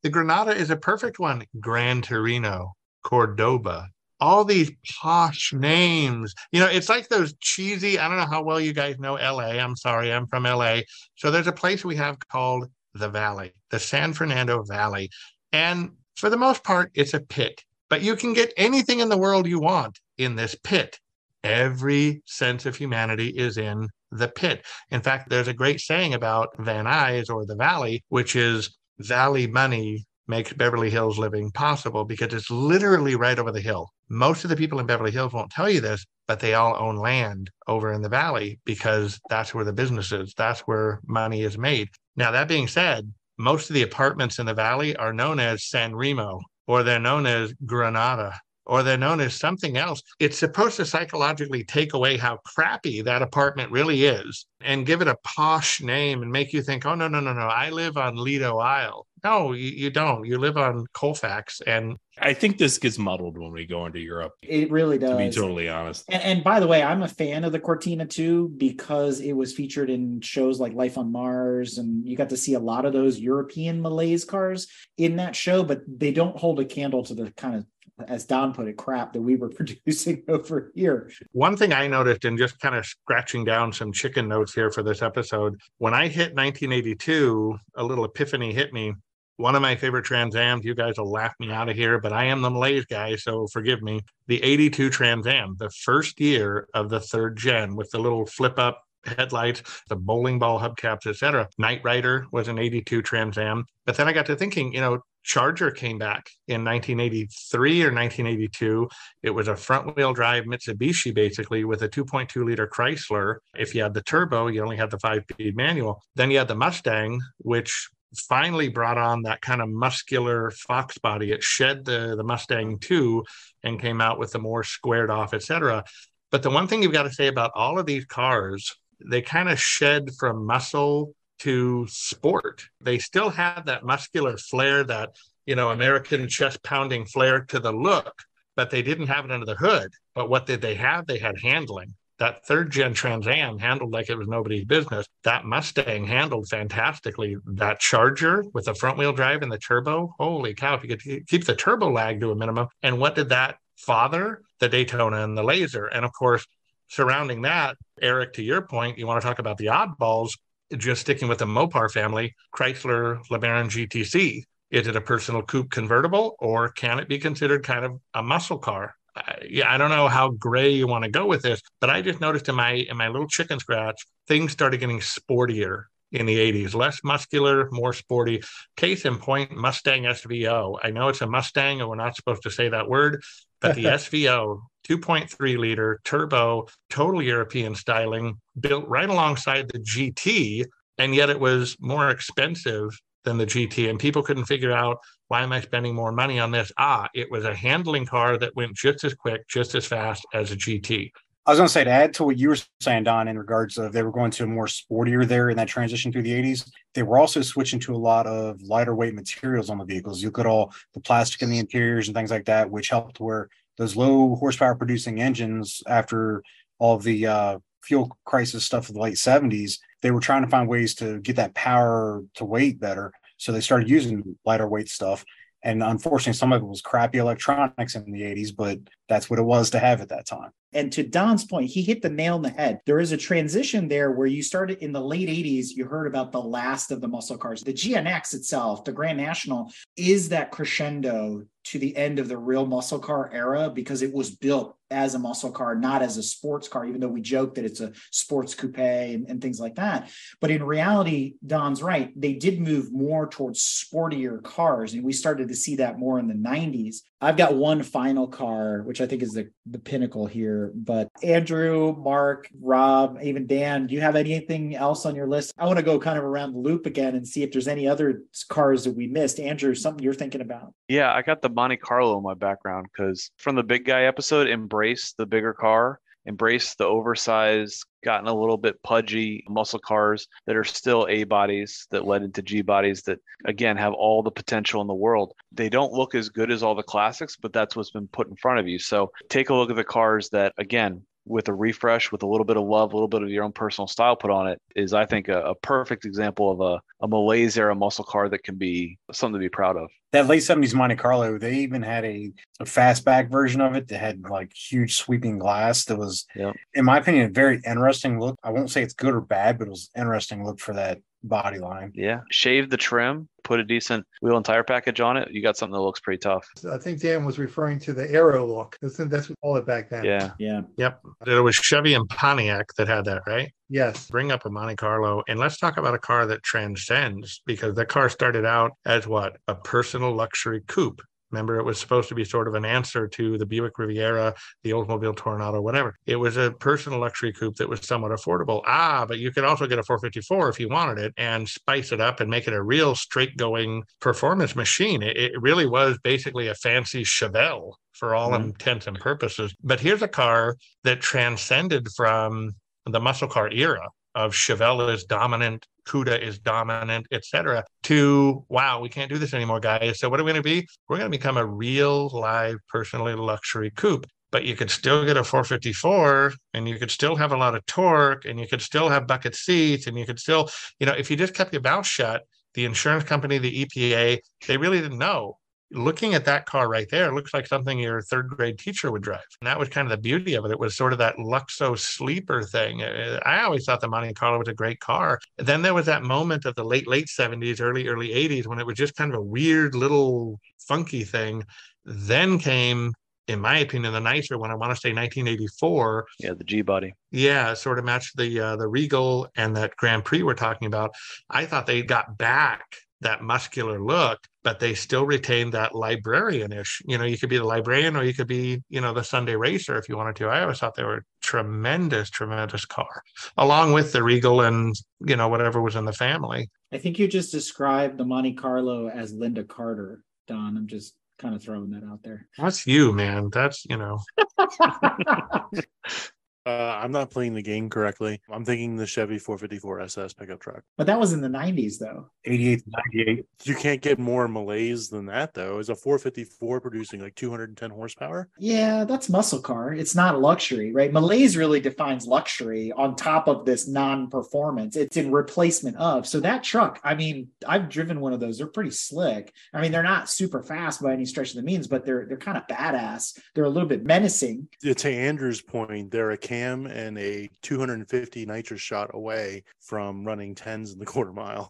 The Granada is a perfect one. Gran Torino, Cordoba. All these posh names. You know, it's like those cheesy, I don't know how well you guys know LA. I'm sorry, I'm from LA. So there's a place we have called the Valley, the San Fernando Valley. And for the most part, it's a pit. But you can get anything in the world you want in this pit. Every sense of humanity is in the pit. In fact, there's a great saying about Van Nuys or the Valley, which is Valley money makes Beverly Hills living possible, because it's literally right over the hill. Most of the people in Beverly Hills won't tell you this, but they all own land over in the Valley because that's where the business is. That's where money is made. Now, that being said, most of the apartments in the Valley are known as San Remo, or they're known as Granada, or they're known as something else. It's supposed to psychologically take away how crappy that apartment really is and give it a posh name and make you think, oh, no, I live on Lido Isle. No, you don't. You live on Colfax. And I think this gets muddled when we go into Europe. It really does. To be totally honest. And by the way, I'm a fan of the Cortina too, because it was featured in shows like Life on Mars. And you got to see a lot of those European malaise cars in that show, but they don't hold a candle to the kind of, as Don put it, crap that we were producing over here. One thing I noticed, and just kind of scratching down some chicken notes here for this episode, when I hit 1982, a little epiphany hit me. One of my favorite Trans Ams, you guys will laugh me out of here, but I am the malaise guy, so forgive me. The 82 Trans Am, the first year of the third gen with the little flip-up headlights, the bowling ball hubcaps, etc. Knight Rider was an 82 Trans Am. But then I got to thinking, you know, Charger came back in 1983 or 1982. It was a front-wheel drive Mitsubishi, basically, with a 2.2-liter Chrysler. If you had the turbo, you only had the 5-speed manual. Then you had the Mustang, which finally brought on that kind of muscular fox body. It shed the Mustang II and came out with the more squared off, etc. But the one thing you've got to say about all of these cars, they kind of shed from muscle to sport. They still had that muscular flair, that, you know, American chest pounding flair to the look, but they didn't have it under the hood. But what did they have? They had handling. That third-gen Trans Am handled like it was nobody's business. That Mustang handled fantastically. That Charger with the front-wheel drive and the turbo, holy cow, if you could keep the turbo lag to a minimum. And what did that father? The Daytona and the Laser. And, of course, surrounding that, Eric, to your point, you want to talk about the oddballs, just sticking with the Mopar family, Chrysler LeBaron GTC. Is it a personal coupe convertible, or can it be considered kind of a muscle car? Yeah, I don't know how gray you want to go with this, but I just noticed in my little chicken scratch, things started getting sportier in the 80s. Less muscular, more sporty. Case in point, Mustang SVO. I know it's a Mustang and we're not supposed to say that word, but the SVO, 2.3 liter turbo, total European styling, built right alongside the GT, and yet it was more expensive than the GT, and people couldn't figure out, why am I spending more money on this? It was a handling car that went just as quick, just as fast as a GT. I was going to say, to add to what you were saying, Don, in regards of they were going to a more sportier there in that transition through the 80s, they were also switching to a lot of lighter weight materials on the vehicles. You look at all the plastic in the interiors and things like that, which helped where those low horsepower producing engines after all the fuel crisis stuff of the late 70s, they were trying to find ways to get that power to weight better. So they started using lighter weight stuff. And unfortunately, some of it was crappy electronics in the 80s, but that's what it was to have at that time. And to Don's point, he hit the nail on the head. There is a transition there where you started in the late 80s, you heard about the last of the muscle cars. The GNX itself, the Grand National, is that crescendo to the end of the real muscle car era because it was built as a muscle car, not as a sports car, even though we joke that it's a sports coupe and things like that. But in reality, Don's right. They did move more towards sportier cars, and we started to see that more in the 90s. I've got one final car, which I think is the pinnacle here, but Andrew, Mark, Rob, even Dan, do you have anything else on your list? I want to go kind of around the loop again and see if there's any other cars that we missed. Andrew, something you're thinking about? Yeah, I got the Monte Carlo in my background because from the big guy episode, embrace the bigger car, embrace the oversized, gotten a little bit pudgy muscle cars that are still A bodies that led into G bodies that, again, have all the potential in the world. They don't look as good as all the classics, but that's what's been put in front of you. So take a look at the cars that, again, with a refresh, with a little bit of love, a little bit of your own personal style put on it is, I think, a perfect example of a Malaise era muscle car that can be something to be proud of. That late 70s Monte Carlo, they even had a fastback version of it that had like huge sweeping glass that was, in my opinion, a very interesting look. I won't say it's good or bad, but it was an interesting look for that body line. Yeah. Shave the trim, put a decent wheel and tire package on it. You got something that looks pretty tough. I think Dan was referring to the aero look. That's what we call it back then. Yeah. Yep. It was Chevy and Pontiac that had that, right? Yes. Bring up a Monte Carlo and let's talk about a car that transcends, because that car started out as what? A personal luxury coupe. Remember, it was supposed to be sort of an answer to the Buick Riviera, the Oldsmobile Tornado, whatever. It was a personal luxury coupe that was somewhat affordable. But you could also get a 454 if you wanted it and spice it up and make it a real straight-going performance machine. It really was basically a fancy Chevelle for all intents and purposes. But here's a car that transcended from the muscle car era of Chevelle is dominant, Cuda is dominant, etc., to, wow, we can't do this anymore, guys. So what are we going to be? We're going to become a real, live, personally luxury coupe. But you could still get a 454, and you could still have a lot of torque, and you could still have bucket seats, and you could still, if you just kept your mouth shut, the insurance company, the EPA, they really didn't know. Looking at that car right there, it looks like something your third grade teacher would drive. And that was kind of the beauty of it. It was sort of that Luxo sleeper thing. I always thought the Monte Carlo was a great car. Then there was that moment of the late 70s, early 80s, when it was just kind of a weird little funky thing. Then came, in my opinion, the nicer one, I want to say 1984. Yeah, the G-body. Yeah, sort of matched the Regal and that Grand Prix we're talking about. I thought they got back that muscular look, but they still retain that librarian-ish. You could be the librarian or you could be, the Sunday racer if you wanted to. I always thought they were a tremendous, tremendous car, along with the Regal and, whatever was in the family. I think you just described the Monte Carlo as Linda Carter, Don. I'm just kind of throwing that out there. That's you, man. That's, I'm not playing the game correctly. I'm thinking the Chevy 454 SS pickup truck. But that was in the 90s, though. 88 to 98. You can't get more Malaise than that, though. Is a 454 producing like 210 horsepower? Yeah, that's muscle car. It's not luxury, right? Malaise really defines luxury on top of this non-performance. It's in replacement of. So that truck, I've driven one of those. They're pretty slick. They're not super fast by any stretch of the means, but they're kind of badass. They're a little bit menacing. To Andrew's point, they're a cam and a 250 nitrous shot away from running 10s in the quarter mile.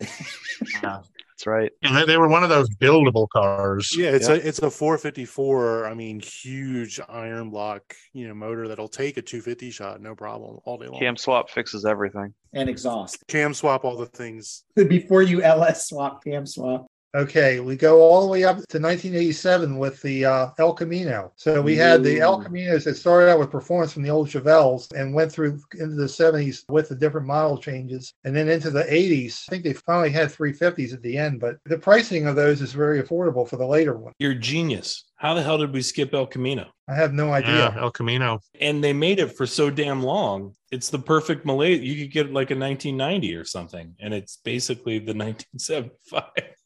Wow. That's right. And they were one of those buildable cars. Yeah, it's a 454, huge iron block, motor that'll take a 250 shot, no problem, all day long. Cam swap fixes everything. And exhaust. Cam swap all the things. Before you LS swap, cam swap. Okay, we go all the way up to 1987 with the El Camino. So we had the El Caminos that started out with performance from the old Chevelles and went through into the 70s with the different model changes and then into the 80s. I think they finally had 350s at the end, but the pricing of those is very affordable for the later one. You're genius. How the hell did we skip El Camino? I have no idea. Yeah, El Camino. And they made it for so damn long. It's the perfect malaise. You could get like a 1990 or something, and it's basically the 1975.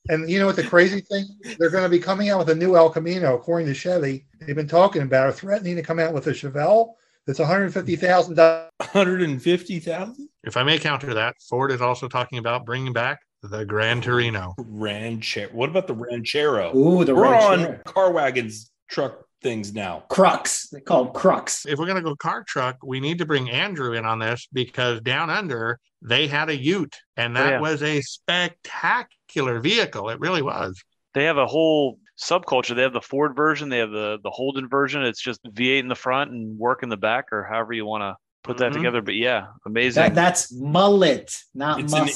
And you know what the crazy thing? They're going to be coming out with a new El Camino, according to Chevy. They've been talking about it, threatening to come out with a Chevelle that's $150,000. $150,000? If I may counter that, Ford is also talking about bringing back the Gran Torino. Ranchero. What about the Ranchero? Ooh, the Ranchero. We're on car wagons, truck things now. Crux. They call them Crux. If we're going to go car truck, we need to bring Andrew in on this, because down under, they had a Ute, and that was a spectacular vehicle. It really was. They have a whole subculture. They have the Ford version. They have the Holden version. It's just V8 in the front and work in the back, or however you want to put that together. But yeah, amazing. That's mullet, not it's muscle.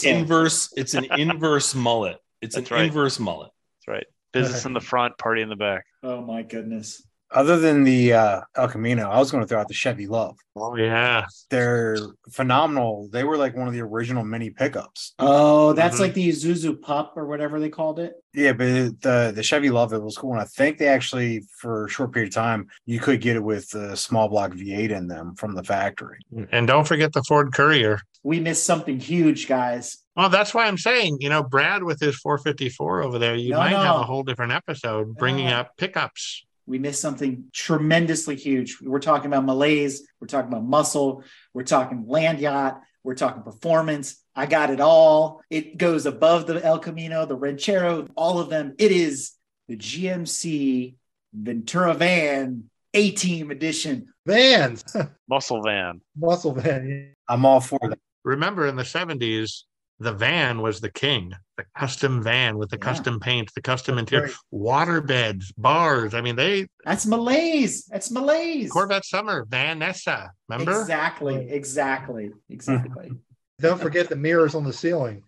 It's an inverse mullet. Inverse mullet. That's right. Business in the front, party in the back. Oh, my goodness. Other than the El Camino, I was going to throw out the Chevy Love. Oh, yeah. They're phenomenal. They were like one of the original mini pickups. Oh, that's like the Isuzu Pup or whatever they called it. Yeah, but the Chevy Love, it was cool. And I think they actually, for a short period of time, you could get it with the small block V8 in them from the factory. And don't forget the Ford Courier. We missed something huge, guys. Well, that's why I'm saying, you know, Brad with his 454 over there, have a whole different episode bringing up pickups. We missed something tremendously huge. We're talking about malaise. We're talking about muscle. We're talking land yacht. We're talking performance. I got it all. It goes above the El Camino, the Ranchero, all of them. It is the GMC Ventura Van A-Team Edition. Vans. Muscle van. Muscle van. Yeah. I'm all for that. Remember in the 70s, the van was the king, the custom van with the custom paint, the custom interior, water beds, bars. I mean, that's malaise. That's malaise. Corvette Summer, Vanessa, remember? Exactly. Don't forget the mirrors on the ceiling.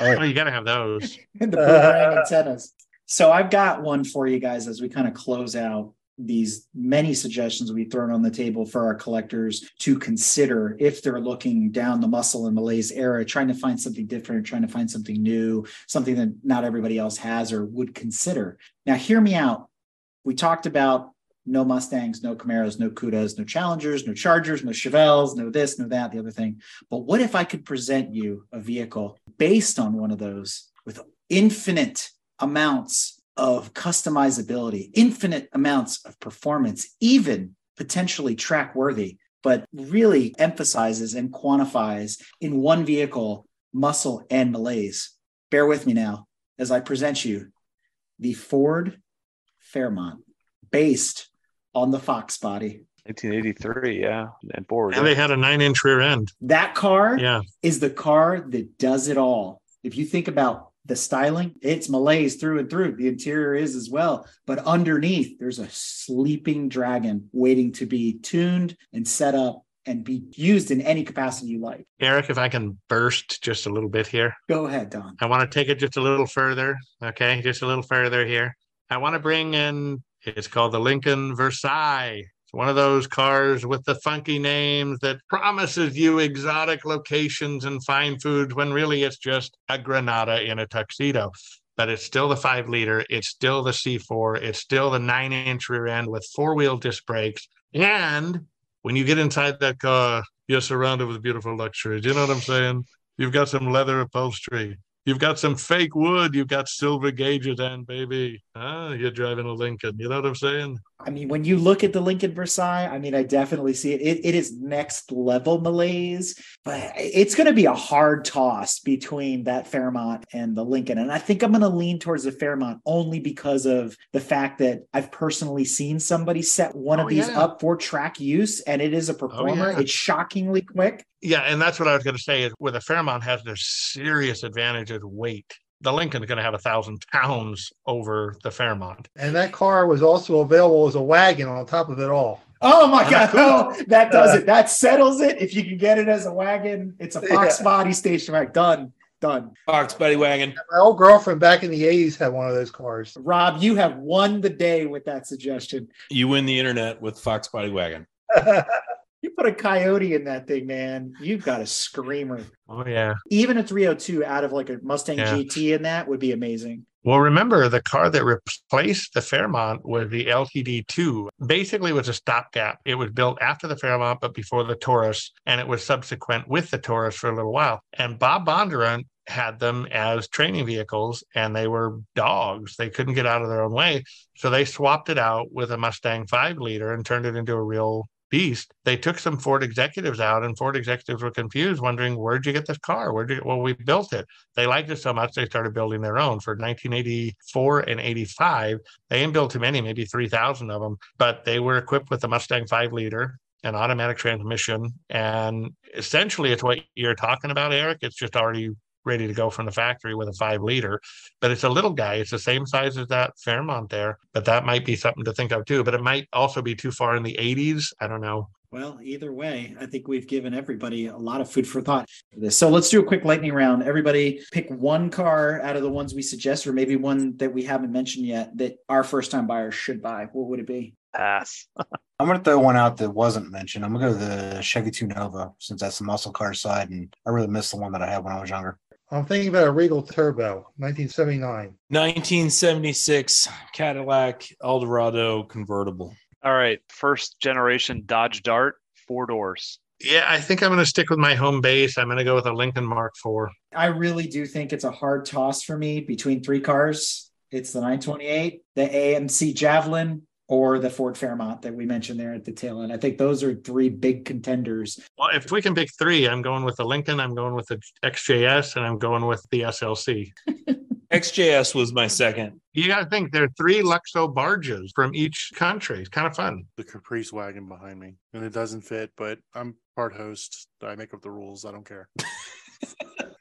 Oh, you got to have those. And the boomerang antennas. So I've got one for you guys as we kind of close out these many suggestions we've thrown on the table for our collectors to consider if they're looking down the muscle and malaise era, trying to find something different, trying to find something new, something that not everybody else has or would consider. Now, hear me out. We talked about no Mustangs, no Camaros, no Cudas, no Challengers, no Chargers, no Chevelles, no this, no that, the other thing. But what if I could present you a vehicle based on one of those with infinite amounts of customizability, infinite amounts of performance, even potentially track worthy, but really emphasizes and quantifies in one vehicle muscle and malaise? Bear with me now as I present you the Ford Fairmont, based on the Fox body. 1983, and forward. And they had a 9-inch rear end. That car is the car that does it all. If you think about the styling, it's malaise through and through. The interior is as well. But underneath, there's a sleeping dragon waiting to be tuned and set up and be used in any capacity you like. Eric, if I can burst just a little bit here. Go ahead, Don. I want to take it just a little further. Okay, just a little further here. I want to bring in, it's called the Lincoln Versailles. One of those cars with the funky names that promises you exotic locations and fine foods when really it's just a Granada in a tuxedo. But it's still the 5-liter. It's still the C4. It's still the 9-inch rear end with 4-wheel disc brakes. And when you get inside that car, you're surrounded with beautiful luxuries. You know what I'm saying? You've got some leather upholstery. You've got some fake wood. You've got silver gauges, and baby, you're driving a Lincoln. You know what I'm saying? I mean, when you look at the Lincoln Versailles, I mean, I definitely see it. It is next level malaise, but it's going to be a hard toss between that Fairmont and the Lincoln. And I think I'm going to lean towards the Fairmont only because of the fact that I've personally seen somebody set one of these up for track use, and it is a performer. It's shockingly quick. Yeah, and that's what I was going to say is where the Fairmont has their serious advantage is weight. The Lincoln's going to have 1,000 pounds over the Fairmont. And that car was also available as a wagon on top of it all. Oh, my God. Oh, that does it. That settles it. If you can get it as a wagon, it's a Fox body station wagon. Done. Done. Parks, Buddy Wagon. My old girlfriend back in the 80s had one of those cars. Rob, you have won the day with that suggestion. You win the internet with Fox Body Wagon. You put a coyote in that thing, man. You've got a screamer. Oh, yeah. Even a 302 out of like a Mustang GT in that would be amazing. Well, remember, the car that replaced the Fairmont was the LTD2. Basically, it was a stopgap. It was built after the Fairmont, but before the Taurus, and it was subsequent with the Taurus for a little while. And Bob Bondurant had them as training vehicles, and they were dogs. They couldn't get out of their own way. So they swapped it out with a Mustang 5-liter and turned it into a real beast. They took some Ford executives out, and Ford executives were confused, wondering, where'd you get this car? Well, we built it. They liked it so much, they started building their own. For 1984 and 85, they didn't build too many, maybe 3,000 of them, but they were equipped with a Mustang 5-liter, an automatic transmission, and essentially it's what you're talking about, Eric. It's just already ready to go from the factory with a 5-liter, but it's a little guy. It's the same size as that Fairmont there, but that might be something to think of too, but it might also be too far in the 80s. I don't know. Well, either way, I think we've given everybody a lot of food for thought for this. So let's do a quick lightning round. Everybody pick one car out of the ones we suggest, or maybe one that we haven't mentioned yet that our first-time buyers should buy. What would it be? Pass. I'm going to throw one out that wasn't mentioned. I'm going to go to the Chevy 2 Nova, since that's the muscle car side, and I really miss the one that I had when I was younger. I'm thinking about a Regal Turbo, 1979. 1976 Cadillac Eldorado convertible. All right, first generation Dodge Dart, 4 doors. Yeah, I think I'm going to stick with my home base. I'm going to go with a Lincoln Mark IV. I really do think it's a hard toss for me between 3 cars. It's the 928, the AMC Javelin, or the Ford Fairmont that we mentioned there at the tail end. I think those are 3 big contenders. Well, if we can pick 3, I'm going with the Lincoln, I'm going with the XJS, and I'm going with the SLC. XJS was my second. You got to think, there are 3 Luxo barges from each country. It's kind of fun. The Caprice wagon behind me, and it doesn't fit, but I'm part host. I make up the rules. I don't care.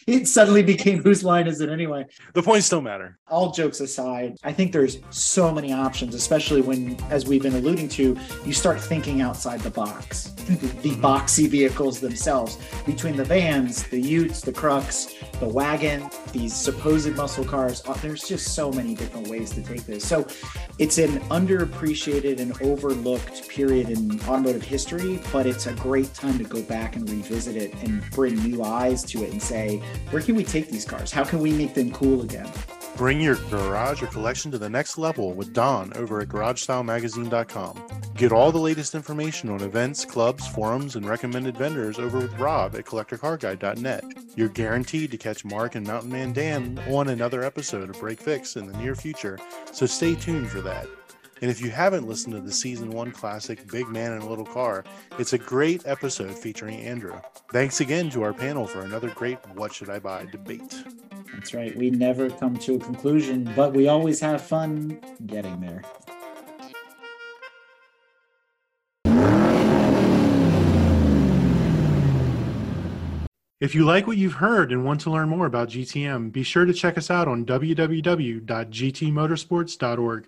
It suddenly became, whose line is it anyway? The points don't matter. All jokes aside, I think there's so many options, especially when, as we've been alluding to, you start thinking outside the box. The boxy vehicles themselves, between the vans, the utes, the Crux, the wagon, these supposed muscle cars, there's just so many different ways to take this. So it's an underappreciated and overlooked period in automotive history, but it's a great time to go back and revisit it and bring new eyes to it and say, where can we take these cars? How can we make them cool again? Bring your garage or collection to the next level with Don over at GarageStyleMagazine.com. Get all the latest information on events, clubs, forums, and recommended vendors over with Rob at CollectorCarGuide.net. You're guaranteed to catch Mark and Mountain Man Dan on another episode of Break Fix in the near future, so stay tuned for that. And if you haven't listened to the Season 1 classic, Big Man in a Little Car, it's a great episode featuring Andrew. Thanks again to our panel for another great What Should I Buy debate. That's right. We never come to a conclusion, but we always have fun getting there. If you like what you've heard and want to learn more about GTM, be sure to check us out on www.gtmotorsports.org.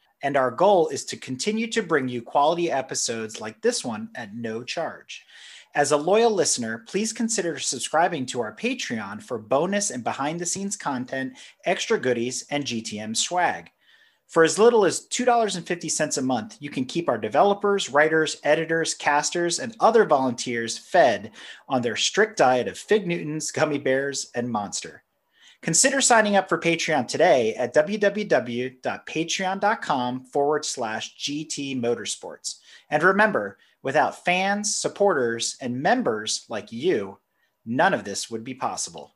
And our goal is to continue to bring you quality episodes like this one at no charge. As a loyal listener, please consider subscribing to our Patreon for bonus and behind-the-scenes content, extra goodies, and GTM swag. For as little as $2.50 a month, you can keep our developers, writers, editors, casters, and other volunteers fed on their strict diet of Fig Newtons, gummy bears, and Monster. Consider signing up for Patreon today at www.patreon.com/GT Motorsports. And remember, without fans, supporters, and members like you, none of this would be possible.